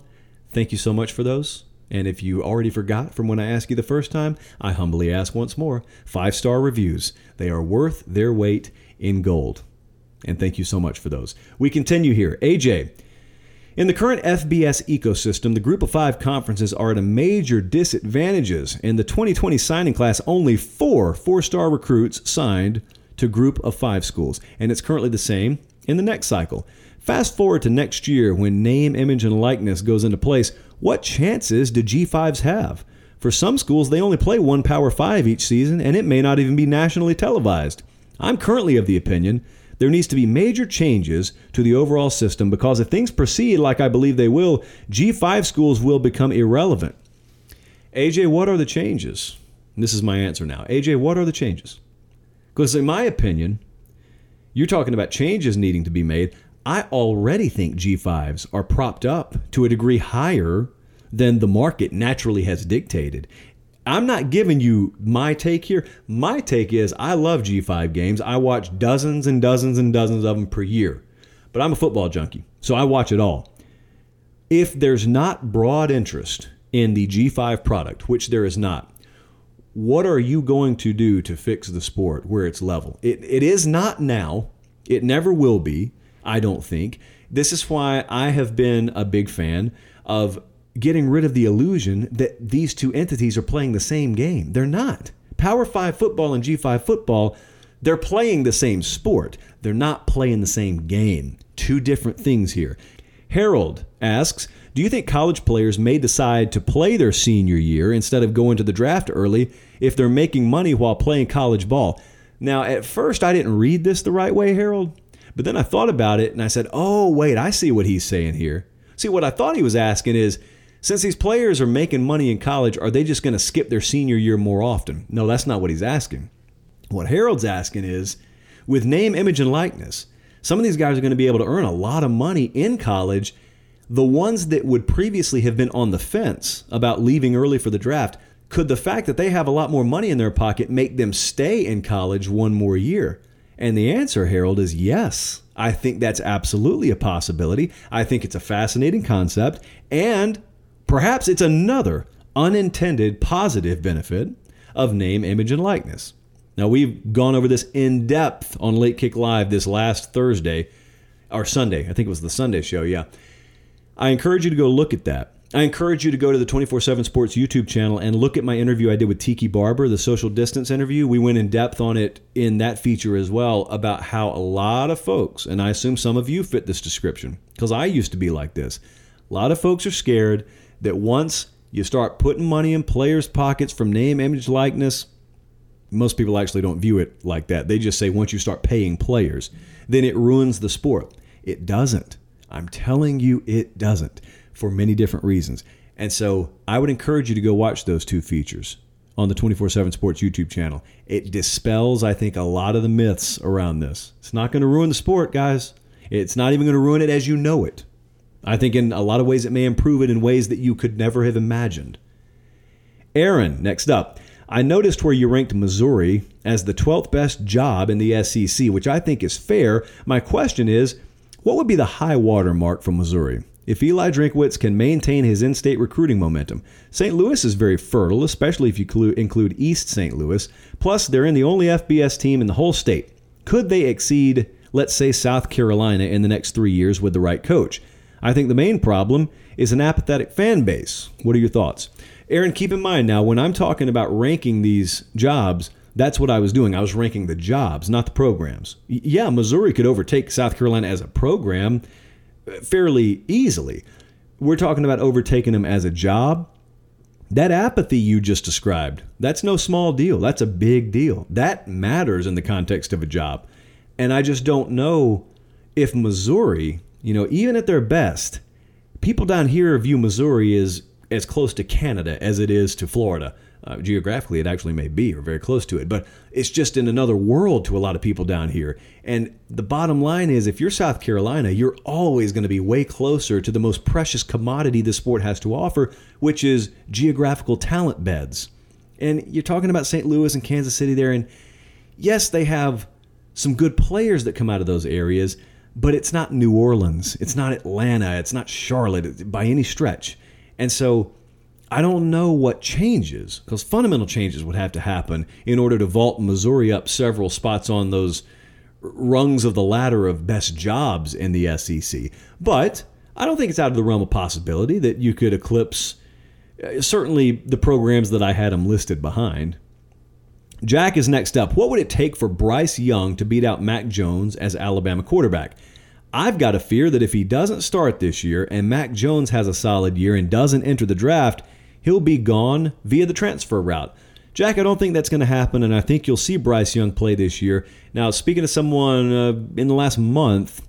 Thank you so much for those. And if you already forgot from when I asked you the first time, I humbly ask once more, five-star reviews. They are worth their weight in gold. And thank you so much for those. We continue here. A J, in the current F B S ecosystem, the Group of Five conferences are at a major disadvantage. In the twenty twenty signing class, only four four-star recruits signed to Group of Five schools, and it's currently the same in the next cycle. Fast forward to next year when name, image, and likeness goes into place. What chances do G fives have? For some schools, they only play one Power Five each season, and it may not even be nationally televised. I'm currently of the opinion there needs to be major changes to the overall system, because if things proceed like I believe they will, G five schools will become irrelevant. A J, what are the changes? This is my answer now. A J, what are the changes? Because in my opinion, you're talking about changes needing to be made. I already think G fives are propped up to a degree higher than the market naturally has dictated. I'm not giving you my take here. My take is I love G five games. I watch dozens and dozens and dozens of them per year. But I'm a football junkie, so I watch it all. If there's not broad interest in the G five product, which there is not, what are you going to do to fix the sport where it's level? It, it is not now. It never will be, I don't think. This is why I have been a big fan of getting rid of the illusion that these two entities are playing the same game. They're not. Power five football and G five football, they're playing the same sport. They're not playing the same game. Two different things here. Harold asks, Do you think college players may decide to play their senior year instead of going to the draft early if they're making money while playing college ball? Now, at first, I didn't read this the right way, Harold, but then I thought about it and I said, oh, wait, I see what he's saying here. See, what I thought he was asking is, since these players are making money in college, are they just going to skip their senior year more often? No, that's not what he's asking. What Harold's asking is, with name, image, and likeness, some of these guys are going to be able to earn a lot of money in college. The ones that would previously have been on the fence about leaving early for the draft, could the fact that they have a lot more money in their pocket make them stay in college one more year? And the answer, Harold, is yes. I think that's absolutely a possibility. I think it's a fascinating concept, and perhaps it's another unintended positive benefit of name, image, and likeness. Now, we've gone over this in depth on Late Kick Live this last Thursday, or Sunday. I think it was the Sunday show, yeah. I encourage you to go look at that. I encourage you to go to the twenty-four seven Sports YouTube channel and look at my interview I did with Tiki Barber, the social distance interview. We went in depth on it in that feature as well about how a lot of folks, and I assume some of you fit this description, because I used to be like this. A lot of folks are scared that once you start putting money in players' pockets from name, image, likeness, most people actually don't view it like that. They just say once you start paying players, then it ruins the sport. It doesn't. I'm telling you, it doesn't, for many different reasons. And so I would encourage you to go watch those two features on the twenty-four seven Sports YouTube channel. It dispels, I think, a lot of the myths around this. It's not going to ruin the sport, guys. It's not even going to ruin it as you know it. I think in a lot of ways it may improve it in ways that you could never have imagined. Aaron, next up. I noticed where you ranked Missouri as the twelfth best job in the S E C, which I think is fair. My question is, what would be the high water mark for Missouri? If Eli Drinkwitz can maintain his in-state recruiting momentum, Saint Louis is very fertile, especially if you include East Saint Louis. Plus, they're in the only F B S team in the whole state. Could they exceed, let's say, South Carolina in the next three years with the right coach? I think the main problem is an apathetic fan base. What are your thoughts? Aaron, keep in mind now, when I'm talking about ranking these jobs, that's what I was doing. I was ranking the jobs, not the programs. Yeah, Missouri could overtake South Carolina as a program fairly easily. We're talking about overtaking them as a job. That apathy you just described, that's no small deal. That's a big deal. That matters in the context of a job. And I just don't know if Missouri, you know, even at their best, people down here view Missouri as as close to Canada as it is to Florida. Uh, geographically, it actually may be, or very close to it, but it's just in another world to a lot of people down here. And the bottom line is, if you're South Carolina, you're always going to be way closer to the most precious commodity this sport has to offer, which is geographical talent beds. And you're talking about Saint Louis and Kansas City there, and yes, they have some good players that come out of those areas, but it's not New Orleans, it's not Atlanta, it's not Charlotte by any stretch. And so I don't know what changes, because fundamental changes would have to happen in order to vault Missouri up several spots on those rungs of the ladder of best jobs in the S E C. But I don't think it's out of the realm of possibility that you could eclipse uh, certainly the programs that I had them listed behind. Jack is next up. What would it take for Bryce Young to beat out Mac Jones as Alabama quarterback? I've got a fear that if he doesn't start this year and Mac Jones has a solid year and doesn't enter the draft, he'll be gone via the transfer route. Jack, I don't think that's going to happen, and I think you'll see Bryce Young play this year. Now, speaking to someone uh, in the last month,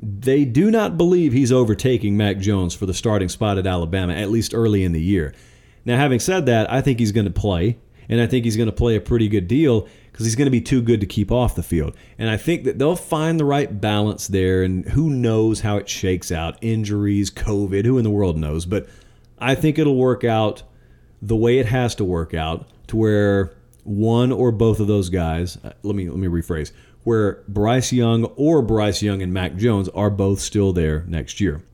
they do not believe he's overtaking Mac Jones for the starting spot at Alabama, at least early in the year. Now, having said that, I think he's going to play, and I think he's going to play a pretty good deal, because he's going to be too good to keep off the field. And I think that they'll find the right balance there, and who knows how it shakes out. Injuries, COVID, who in the world knows? But I think it'll work out the way it has to work out, to where one or both of those guys, let me let me rephrase, where Bryce Young or Bryce Young and Mac Jones are both still there next year.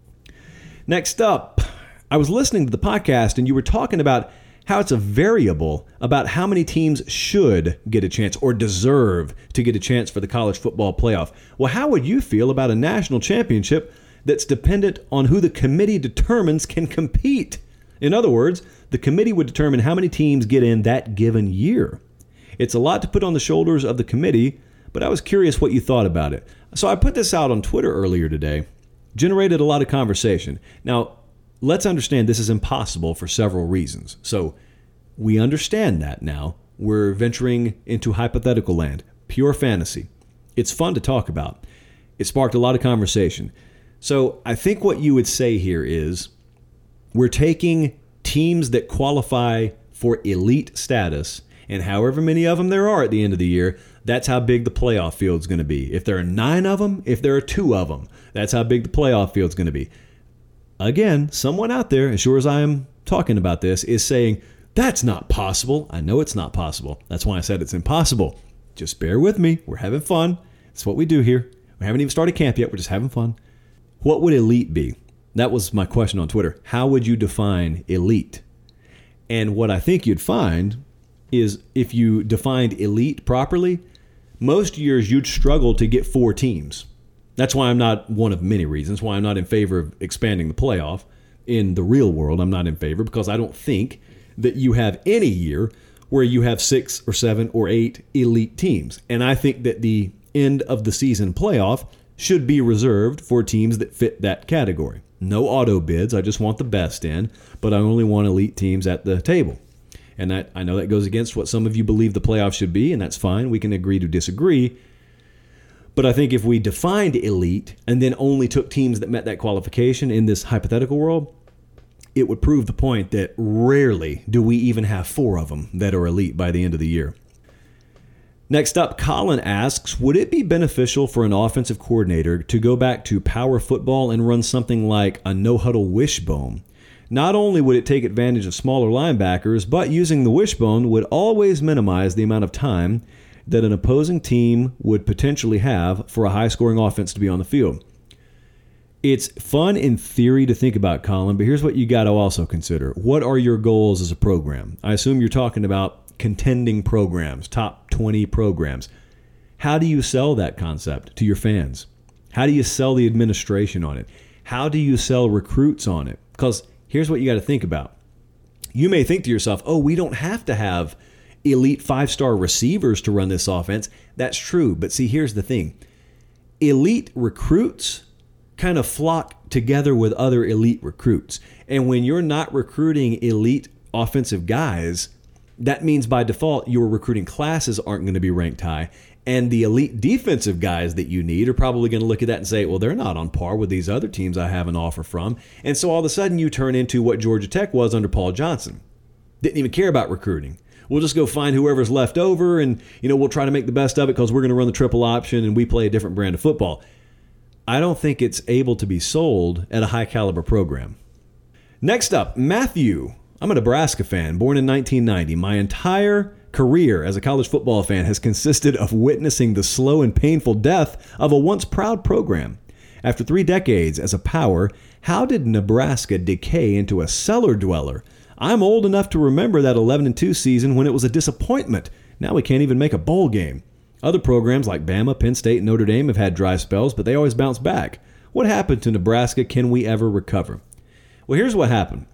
Next up, I was listening to the podcast, and you were talking about how it's a variable about how many teams should get a chance or deserve to get a chance for the college football playoff. Well, how would you feel about a national championship that's dependent on who the committee determines can compete? In other words, the committee would determine how many teams get in that given year. It's a lot to put on the shoulders of the committee, but I was curious what you thought about it. So I put this out on Twitter earlier today, generated a lot of conversation. Now, let's understand this is impossible for several reasons. So we understand that now. We're venturing into hypothetical land, pure fantasy. It's fun to talk about. It sparked a lot of conversation. So I think what you would say here is we're taking teams that qualify for elite status, and however many of them there are at the end of the year, that's how big the playoff field's going to be. If there are nine of them, if there are two of them, that's how big the playoff field's going to be. Again, someone out there, as sure as I am talking about this, is saying, that's not possible. I know it's not possible. That's why I said it's impossible. Just bear with me. We're having fun. It's what we do here. We haven't even started camp yet. We're just having fun. What would elite be? That was my question on Twitter. How would you define elite? And what I think you'd find is if you defined elite properly, most years you'd struggle to get four teams. That's why I'm not one of many reasons why I'm not in favor of expanding the playoff. In the real world, I'm not in favor because I don't think that you have any year where you have six or seven or eight elite teams. And I think that the end of the season playoff should be reserved for teams that fit that category. No auto bids. I just want the best in, but I only want elite teams at the table. And that, I know that goes against what some of you believe the playoff should be, and that's fine. We can agree to disagree. But I think if we defined elite and then only took teams that met that qualification in this hypothetical world, it would prove the point that rarely do we even have four of them that are elite by the end of the year. Next up, Colin asks, would it be beneficial for an offensive coordinator to go back to power football and run something like a no-huddle wishbone? Not only would it take advantage of smaller linebackers, but using the wishbone would always minimize the amount of time that an opposing team would potentially have for a high-scoring offense to be on the field. It's fun in theory to think about, Colin, but here's what you got to also consider. What are your goals as a program? I assume you're talking about contending programs, top twenty programs. How do you sell that concept to your fans? How do you sell the administration on it? How do you sell recruits on it? Because here's what you got to think about. You may think to yourself, oh, we don't have to have elite five-star receivers to run this offense. That's true, but see, here's the thing. Elite recruits kind of flock together with other elite recruits. And when you're not recruiting elite offensive guys, that means by default your recruiting classes aren't going to be ranked high. And the elite defensive guys that you need are probably going to look at that and say, well, they're not on par with these other teams I have an offer from. And so all of a sudden you turn into what Georgia Tech was under Paul Johnson. Didn't even care about recruiting. We'll just go find whoever's left over and, you know, we'll try to make the best of it because we're going to run the triple option and we play a different brand of football. I don't think it's able to be sold at a high caliber program. Next up, Matthew. I'm a Nebraska fan, born in nineteen ninety. My entire career as a college football fan has consisted of witnessing the slow and painful death of a once proud program. After three decades as a power, how did Nebraska decay into a cellar dweller? I'm old enough to remember that eleven and two season when it was a disappointment. Now we can't even make a bowl game. Other programs like Bama, Penn State, and Notre Dame have had dry spells, but they always bounce back. What happened to Nebraska? Can we ever recover? Well, here's what happened.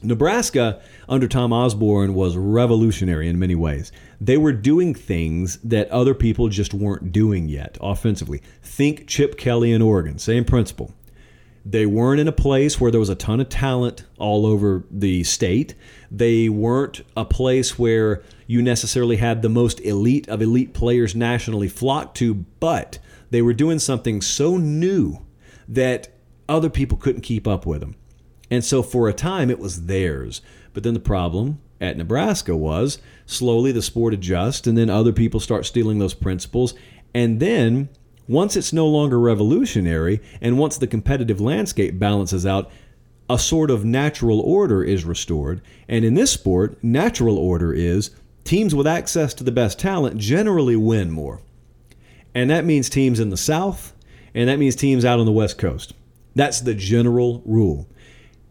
Nebraska, under Tom Osborne, was revolutionary in many ways. They were doing things that other people just weren't doing yet offensively. Think Chip Kelly in Oregon, same principle. They weren't in a place where there was a ton of talent all over the state. They weren't a place where you necessarily had the most elite of elite players nationally flocked to, but they were doing something so new that other people couldn't keep up with them. And so for a time, it was theirs. But then the problem at Nebraska was slowly the sport adjusts, and then other people start stealing those principles. And then once it's no longer revolutionary, and once the competitive landscape balances out, a sort of natural order is restored. And in this sport, natural order is teams with access to the best talent generally win more. And that means teams in the South, and that means teams out on the West Coast. That's the general rule.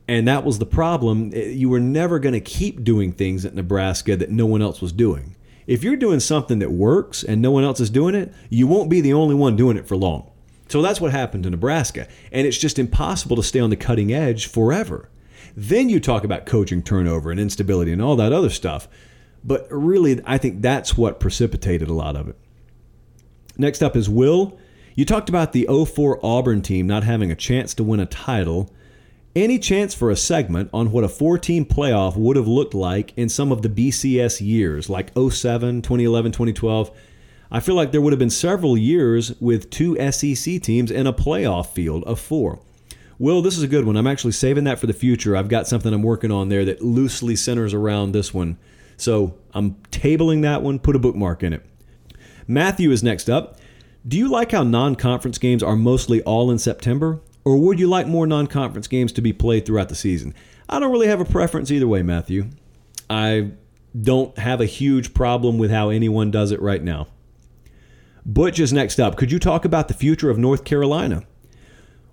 And that was the problem. You were never going to keep doing things at Nebraska that no one else was doing. If you're doing something that works and no one else is doing it, you won't be the only one doing it for long. So that's what happened to Nebraska. And it's just impossible to stay on the cutting edge forever. Then you talk about coaching turnover and instability and all that other stuff. But really, I think that's what precipitated a lot of it. Next up is Will. You talked about the oh four Auburn team not having a chance to win a title Any chance for a segment on what a four-team playoff would have looked like in some of the B C S years, like oh seven, twenty eleven, twenty twelve? I feel like there would have been several years with two S E C teams in a playoff field of four. Will, this is a good one. I'm actually saving that for the future. I've got something I'm working on there that loosely centers around this one. So I'm tabling that one. Put a bookmark in it. Matthew is next up. Do you like how non-conference games are mostly all in September? Or would you like more non-conference games to be played throughout the season? I don't really have a preference either way, Matthew. I don't have a huge problem with how anyone does it right now. Butch is next up. Could you talk about the future of North Carolina?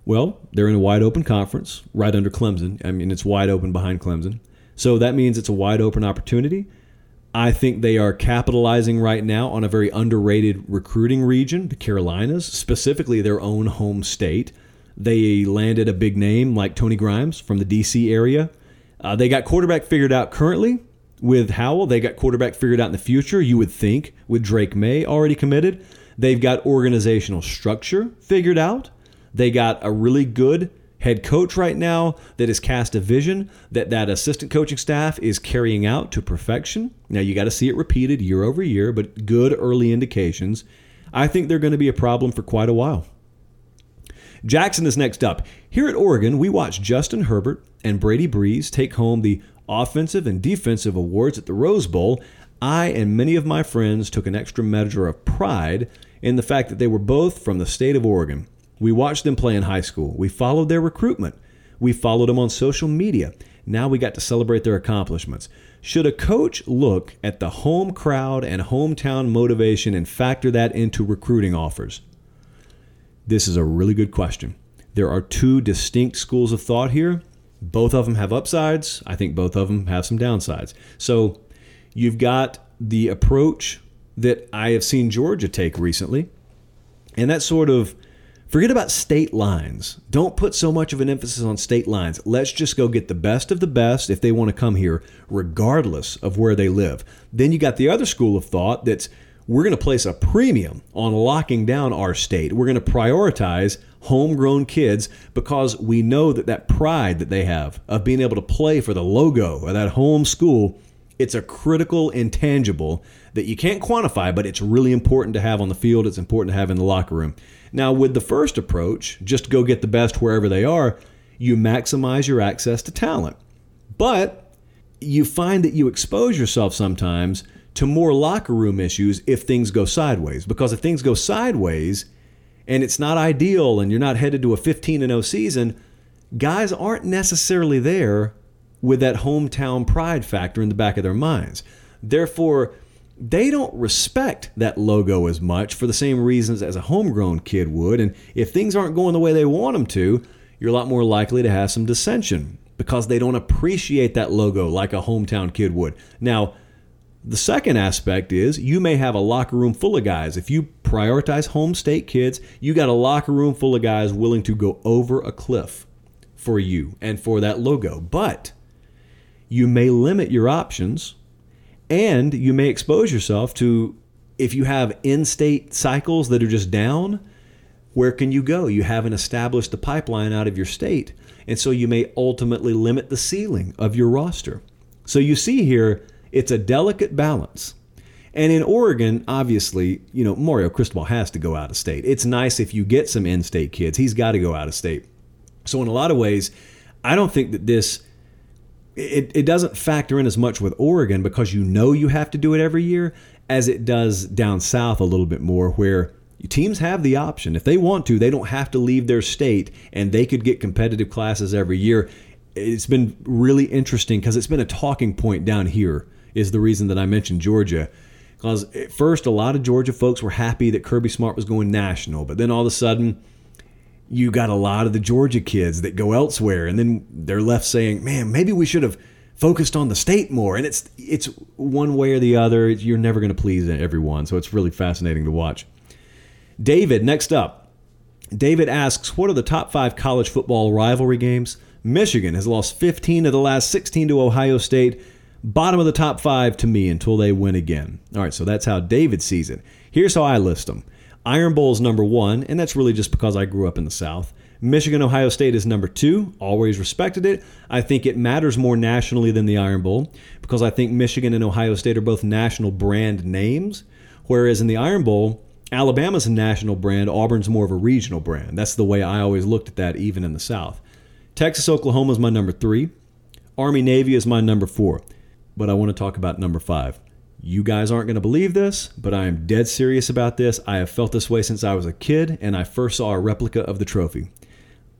Well, they're in a wide-open conference right under Clemson. I mean, it's wide open behind Clemson. So that means it's a wide-open opportunity. I think they are capitalizing right now on a very underrated recruiting region, the Carolinas, specifically their own home state. They landed a big name like Tony Grimes from the D C area. Uh, they got quarterback figured out currently with Howell. They got quarterback figured out in the future, you would think, with Drake May already committed. They've got organizational structure figured out. They got a really good head coach right now that has cast a vision that that assistant coaching staff is carrying out to perfection. Now, you got to see it repeated year over year, but good early indications. I think they're going to be a problem for quite a while. Jackson is next up. Here at Oregon, we watched Justin Herbert and Brady Breeze take home the offensive and defensive awards at the Rose Bowl. I and many of my friends took an extra measure of pride in the fact that they were both from the state of Oregon. We watched them play in high school. We followed their recruitment. We followed them on social media. Now we got to celebrate their accomplishments. Should a coach look at the home crowd and hometown motivation and factor that into recruiting offers? This is a really good question. There are two distinct schools of thought here. Both of them have upsides. I think both of them have some downsides. So you've got the approach that I have seen Georgia take recently, and that sort of forget about state lines. Don't put so much of an emphasis on state lines. Let's just go get the best of the best if they want to come here, regardless of where they live. Then you got the other school of thought that's, we're going to place a premium on locking down our state. We're going to prioritize homegrown kids because we know that that pride that they have of being able to play for the logo of that home school, it's a critical intangible that you can't quantify, but it's really important to have on the field. It's important to have in the locker room. Now, with the first approach, just go get the best wherever they are, you maximize your access to talent. But you find that you expose yourself sometimes to more locker room issues if things go sideways. Because if things go sideways and it's not ideal and you're not headed to a fifteen and oh season, guys aren't necessarily there with that hometown pride factor in the back of their minds. Therefore, they don't respect that logo as much for the same reasons as a homegrown kid would. And if things aren't going the way they want them to, you're a lot more likely to have some dissension because they don't appreciate that logo like a hometown kid would. Now, the second aspect is you may have a locker room full of guys. If you prioritize home state kids, you got a locker room full of guys willing to go over a cliff for you and for that logo. But you may limit your options. And you may expose yourself to, if you have in-state cycles that are just down, where can you go? You haven't established the pipeline out of your state. And so you may ultimately limit the ceiling of your roster. So you see here, it's a delicate balance. And in Oregon, obviously, you know, Mario Cristobal has to go out of state. It's nice if you get some in-state kids. He's got to go out of state. So in a lot of ways, I don't think that this It, it doesn't factor in as much with Oregon because you know you have to do it every year as it does down south a little bit more where teams have the option. If they want to, they don't have to leave their state and they could get competitive classes every year. It's been really interesting because it's been a talking point down here is the reason that I mentioned Georgia. Because at first, a lot of Georgia folks were happy that Kirby Smart was going national, but then all of a sudden you got a lot of the Georgia kids that go elsewhere, and then they're left saying, man, maybe we should have focused on the state more. And it's it's one way or the other. You're never going to please everyone, so it's really fascinating to watch. David, next up. David asks, what are the top five college football rivalry games? Michigan has lost fifteen of the last sixteen to Ohio State. Bottom of the top five to me until they win again. All right, so that's how David sees it. Here's how I list them. Iron Bowl's number one, and that's really just because I grew up in the South. Michigan, Ohio State is number two. Always respected it. I think it matters more nationally than the Iron Bowl because I think Michigan and Ohio State are both national brand names, whereas in the Iron Bowl, Alabama's a national brand. Auburn's more of a regional brand. That's the way I always looked at that, even in the South. Texas, Oklahoma is my number three. Army, Navy is my number four. But I want to talk about number five. You guys aren't going to believe this, but I am dead serious about this. I have felt this way since I was a kid, and I first saw a replica of the trophy.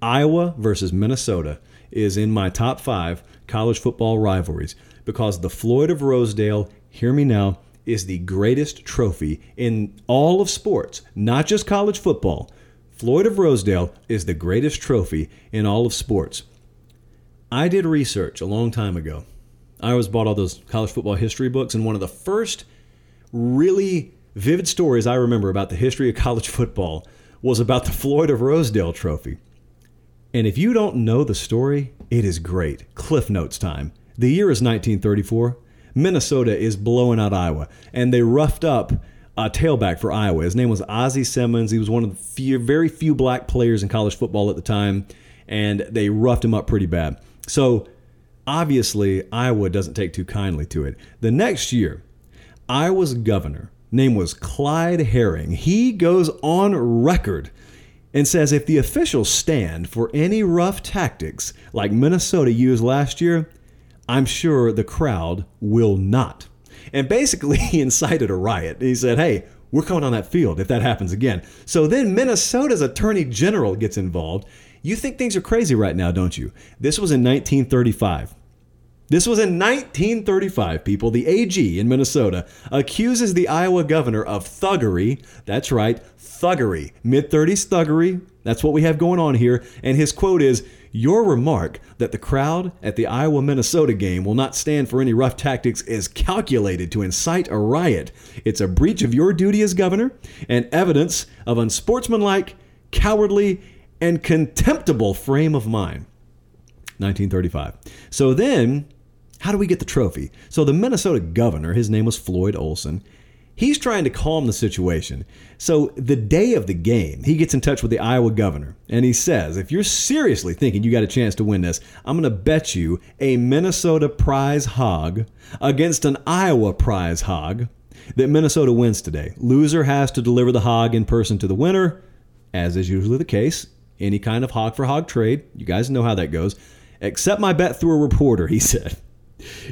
Iowa versus Minnesota is in my top five college football rivalries because the Floyd of Rosedale, hear me now, is the greatest trophy in all of sports, not just college football. Floyd of Rosedale is the greatest trophy in all of sports. I did research a long time ago. I always bought all those college football history books, and one of the first really vivid stories I remember about the history of college football was about the Floyd of Rosedale trophy. And if you don't know the story, it is great. Cliff Notes time. The year is nineteen thirty-four. Minnesota is blowing out Iowa, and they roughed up a tailback for Iowa. His name was Ozzie Simmons. He was one of the few, very few black players in college football at the time, and they roughed him up pretty bad. So obviously, Iowa doesn't take too kindly to it. The next year, Iowa's governor, name was Clyde Herring, he goes on record and says if the officials stand for any rough tactics like Minnesota used last year, I'm sure the crowd will not. And basically, he incited a riot. He said, hey, we're coming on that field if that happens again. So then Minnesota's attorney general gets involved. You think things are crazy right now, don't you? This was in nineteen thirty-five. This was in nineteen thirty-five, people. The A G in Minnesota accuses the Iowa governor of thuggery. That's right, thuggery. mid-thirties thuggery. That's what we have going on here. And his quote is, your remark that the crowd at the Iowa-Minnesota game will not stand for any rough tactics is calculated to incite a riot. It's a breach of your duty as governor and evidence of unsportsmanlike, cowardly, and contemptible frame of mind. nineteen thirty-five. So then, how do we get the trophy? So the Minnesota governor, his name was Floyd Olson, he's trying to calm the situation. So the day of the game, he gets in touch with the Iowa governor, and he says, if you're seriously thinking you got a chance to win this, I'm going to bet you a Minnesota prize hog against an Iowa prize hog that Minnesota wins today. Loser has to deliver the hog in person to the winner, as is usually the case. Any kind of hog for hog trade. You guys know how that goes. Accept my bet through a reporter, he said.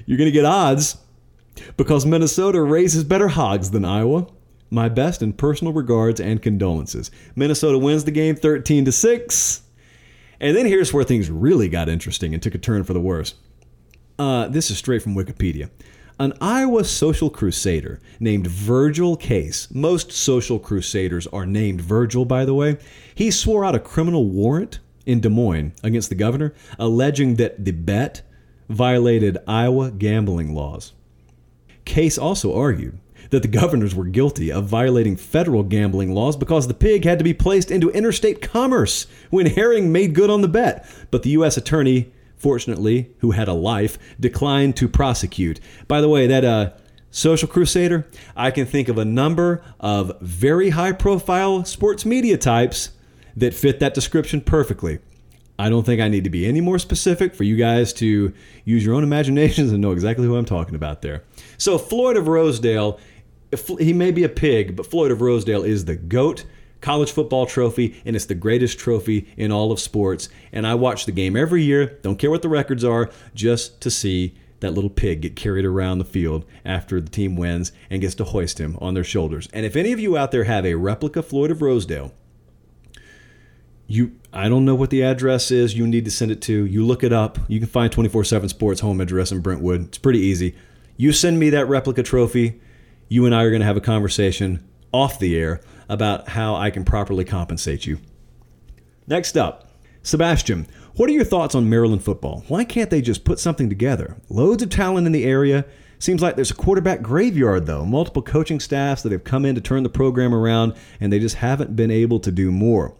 You're going to get odds because Minnesota raises better hogs than Iowa. My best and personal regards and condolences. Minnesota wins the game thirteen to six. And then here's where things really got interesting and took a turn for the worse. Uh, this is straight from Wikipedia. An Iowa social crusader named Virgil Case, most social crusaders are named Virgil, by the way, he swore out a criminal warrant in Des Moines against the governor, alleging that the bet violated Iowa gambling laws. Case also argued that the governors were guilty of violating federal gambling laws because the pig had to be placed into interstate commerce when Herring made good on the bet. But the U S attorney, fortunately, who had a life, declined to prosecute. By the way, that uh, social crusader, I can think of a number of very high-profile sports media types that fit that description perfectly. I don't think I need to be any more specific for you guys to use your own imaginations and know exactly who I'm talking about there. So Floyd of Rosedale, he may be a pig, but Floyd of Rosedale is the GOAT college football trophy, and it's the greatest trophy in all of sports. And I watch the game every year, don't care what the records are, just to see that little pig get carried around the field after the team wins and gets to hoist him on their shoulders. And if any of you out there have a replica Floyd of Rosedale, You, I don't know what the address is you need to send it to. You look it up. You can find twenty-four seven Sports home address in Brentwood. It's pretty easy. You send me that replica trophy. You and I are going to have a conversation off the air about how I can properly compensate you. Next up, Sebastian, what are your thoughts on Maryland football? Why can't they just put something together? Loads of talent in the area. Seems like there's a quarterback graveyard, though. Multiple coaching staffs that have come in to turn the program around, and they just haven't been able to do more.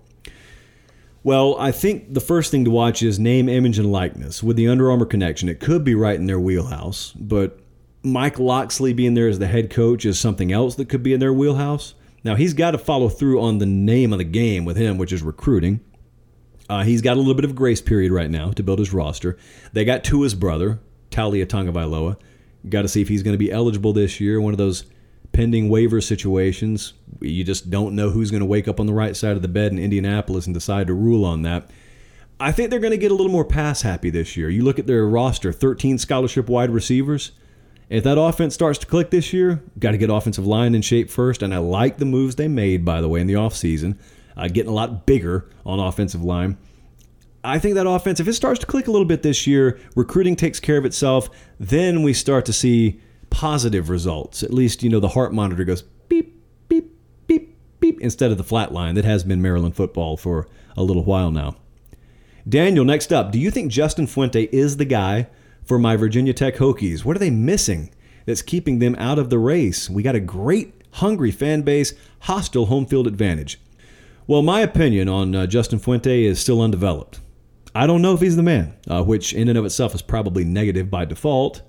Well, I think the first thing to watch is name, image, and likeness. With the Under Armour connection, it could be right in their wheelhouse, but Mike Loxley being there as the head coach is something else that could be in their wheelhouse. Now, he's got to follow through on the name of the game with him, which is recruiting. Uh, he's got a little bit of grace period right now to build his roster. They got Tua's brother, Talia Tagovailoa. Got to see if he's going to be eligible this year. One of those pending waiver situations. You just don't know who's going to wake up on the right side of the bed in Indianapolis and decide to rule on that. I think they're going to get a little more pass happy this year. You look at their roster, thirteen scholarship wide receivers. If that offense starts to click this year, got to get offensive line in shape first. And I like the moves they made, by the way, in the offseason. Uh, getting a lot bigger on offensive line. I think that offense, if it starts to click a little bit this year, recruiting takes care of itself. Then we start to see positive results. At least, you know, the heart monitor goes beep, beep, beep, beep, instead of the flat line that has been Maryland football for a little while now. Daniel, next up, do you think Justin Fuente is the guy for my Virginia Tech Hokies? What are they missing that's keeping them out of the race? We got a great, hungry fan base, hostile home field advantage. Well, my opinion on uh, Justin Fuente is still undeveloped. I don't know if he's the man, uh, which in and of itself is probably negative by default.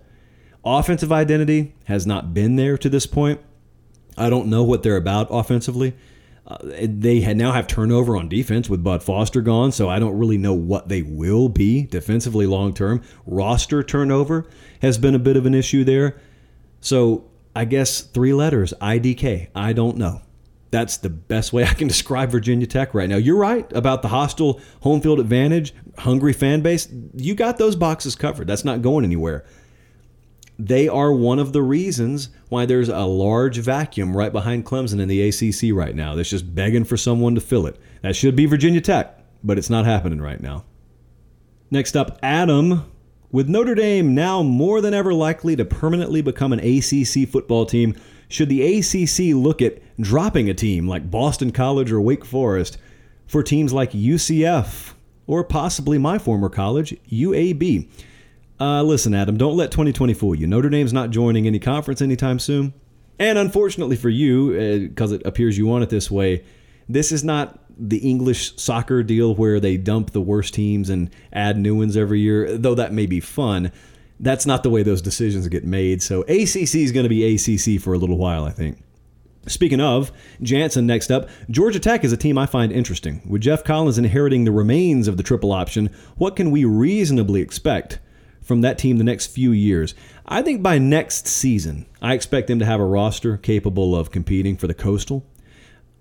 Offensive identity has not been there to this point. I don't know what they're about offensively. Uh, they had now have turnover on defense with Bud Foster gone, so I don't really know what they will be defensively long-term. Roster turnover has been a bit of an issue there. So I guess three letters, I D K. I don't know. That's the best way I can describe Virginia Tech right now. You're right about the hostile home field advantage, hungry fan base. You got those boxes covered. That's not going anywhere. They are one of the reasons why there's a large vacuum right behind Clemson in the A C C right now. That's just begging for someone to fill it. That should be Virginia Tech, but it's not happening right now. Next up, Adam. With Notre Dame now more than ever likely to permanently become an A C C football team, should the A C C look at dropping a team like Boston College or Wake Forest for teams like U C F or possibly my former college, U A B? Uh, listen, Adam, don't let twenty twenty fool you. Notre Dame's not joining any conference anytime soon. And unfortunately for you, because uh, it appears you want it this way, this is not the English soccer deal where they dump the worst teams and add new ones every year, though that may be fun. That's not the way those decisions get made. So A C C is going to be A C C for a little while, I think. Speaking of, Jansen next up. Georgia Tech is a team I find interesting. With Jeff Collins inheriting the remains of the triple option, what can we reasonably expect from that team the next few years? I think by next season, I expect them to have a roster capable of competing for the Coastal.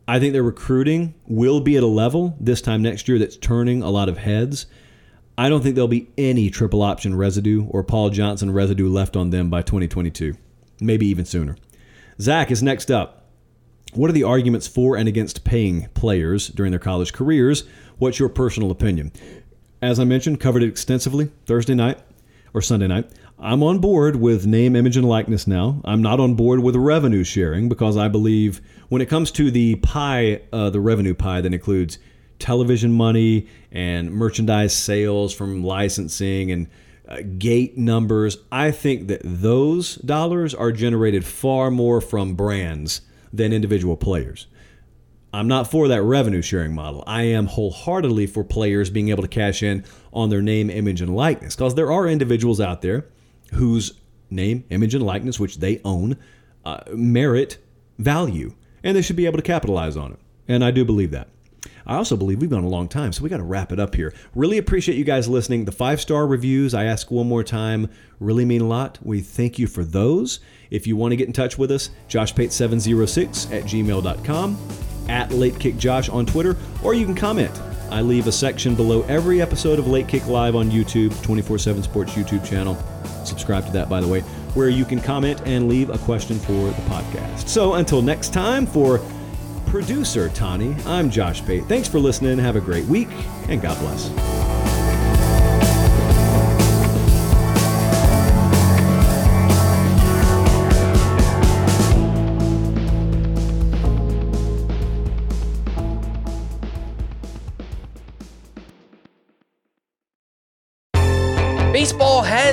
I think their recruiting will be at a level this time next year that's turning a lot of heads. I don't think there'll be any triple option residue or Paul Johnson residue left on them by twenty twenty-two, maybe even sooner. Zach is next up. What are the arguments for and against paying players during their college careers? What's your personal opinion? As I mentioned, covered it extensively Thursday night or Sunday night. I'm on board with name, image, and likeness now. I'm not on board with revenue sharing because I believe when it comes to the pie, uh, the revenue pie that includes television money and merchandise sales from licensing and uh, gate numbers, I think that those dollars are generated far more from brands than individual players. I'm not for that revenue sharing model. I am wholeheartedly for players being able to cash in on their name, image, and likeness because there are individuals out there whose name, image, and likeness, which they own, uh, merit value, and they should be able to capitalize on it. And I do believe that. I also believe we've gone a long time, so we got to wrap it up here. Really appreciate you guys listening. The five-star reviews, I ask one more time, really mean a lot. We thank you for those. If you want to get in touch with us, josh pate seven oh six at gmail dot com, at Late Kick Josh on Twitter, or you can comment. I leave a section below every episode of Late Kick Live on YouTube, twenty-four seven Sports YouTube channel. Subscribe to that, by the way, where you can comment and leave a question for the podcast. So until next time, for producer Tani, I'm Josh Pate. Thanks for listening. Have a great week, and God bless. Baseball has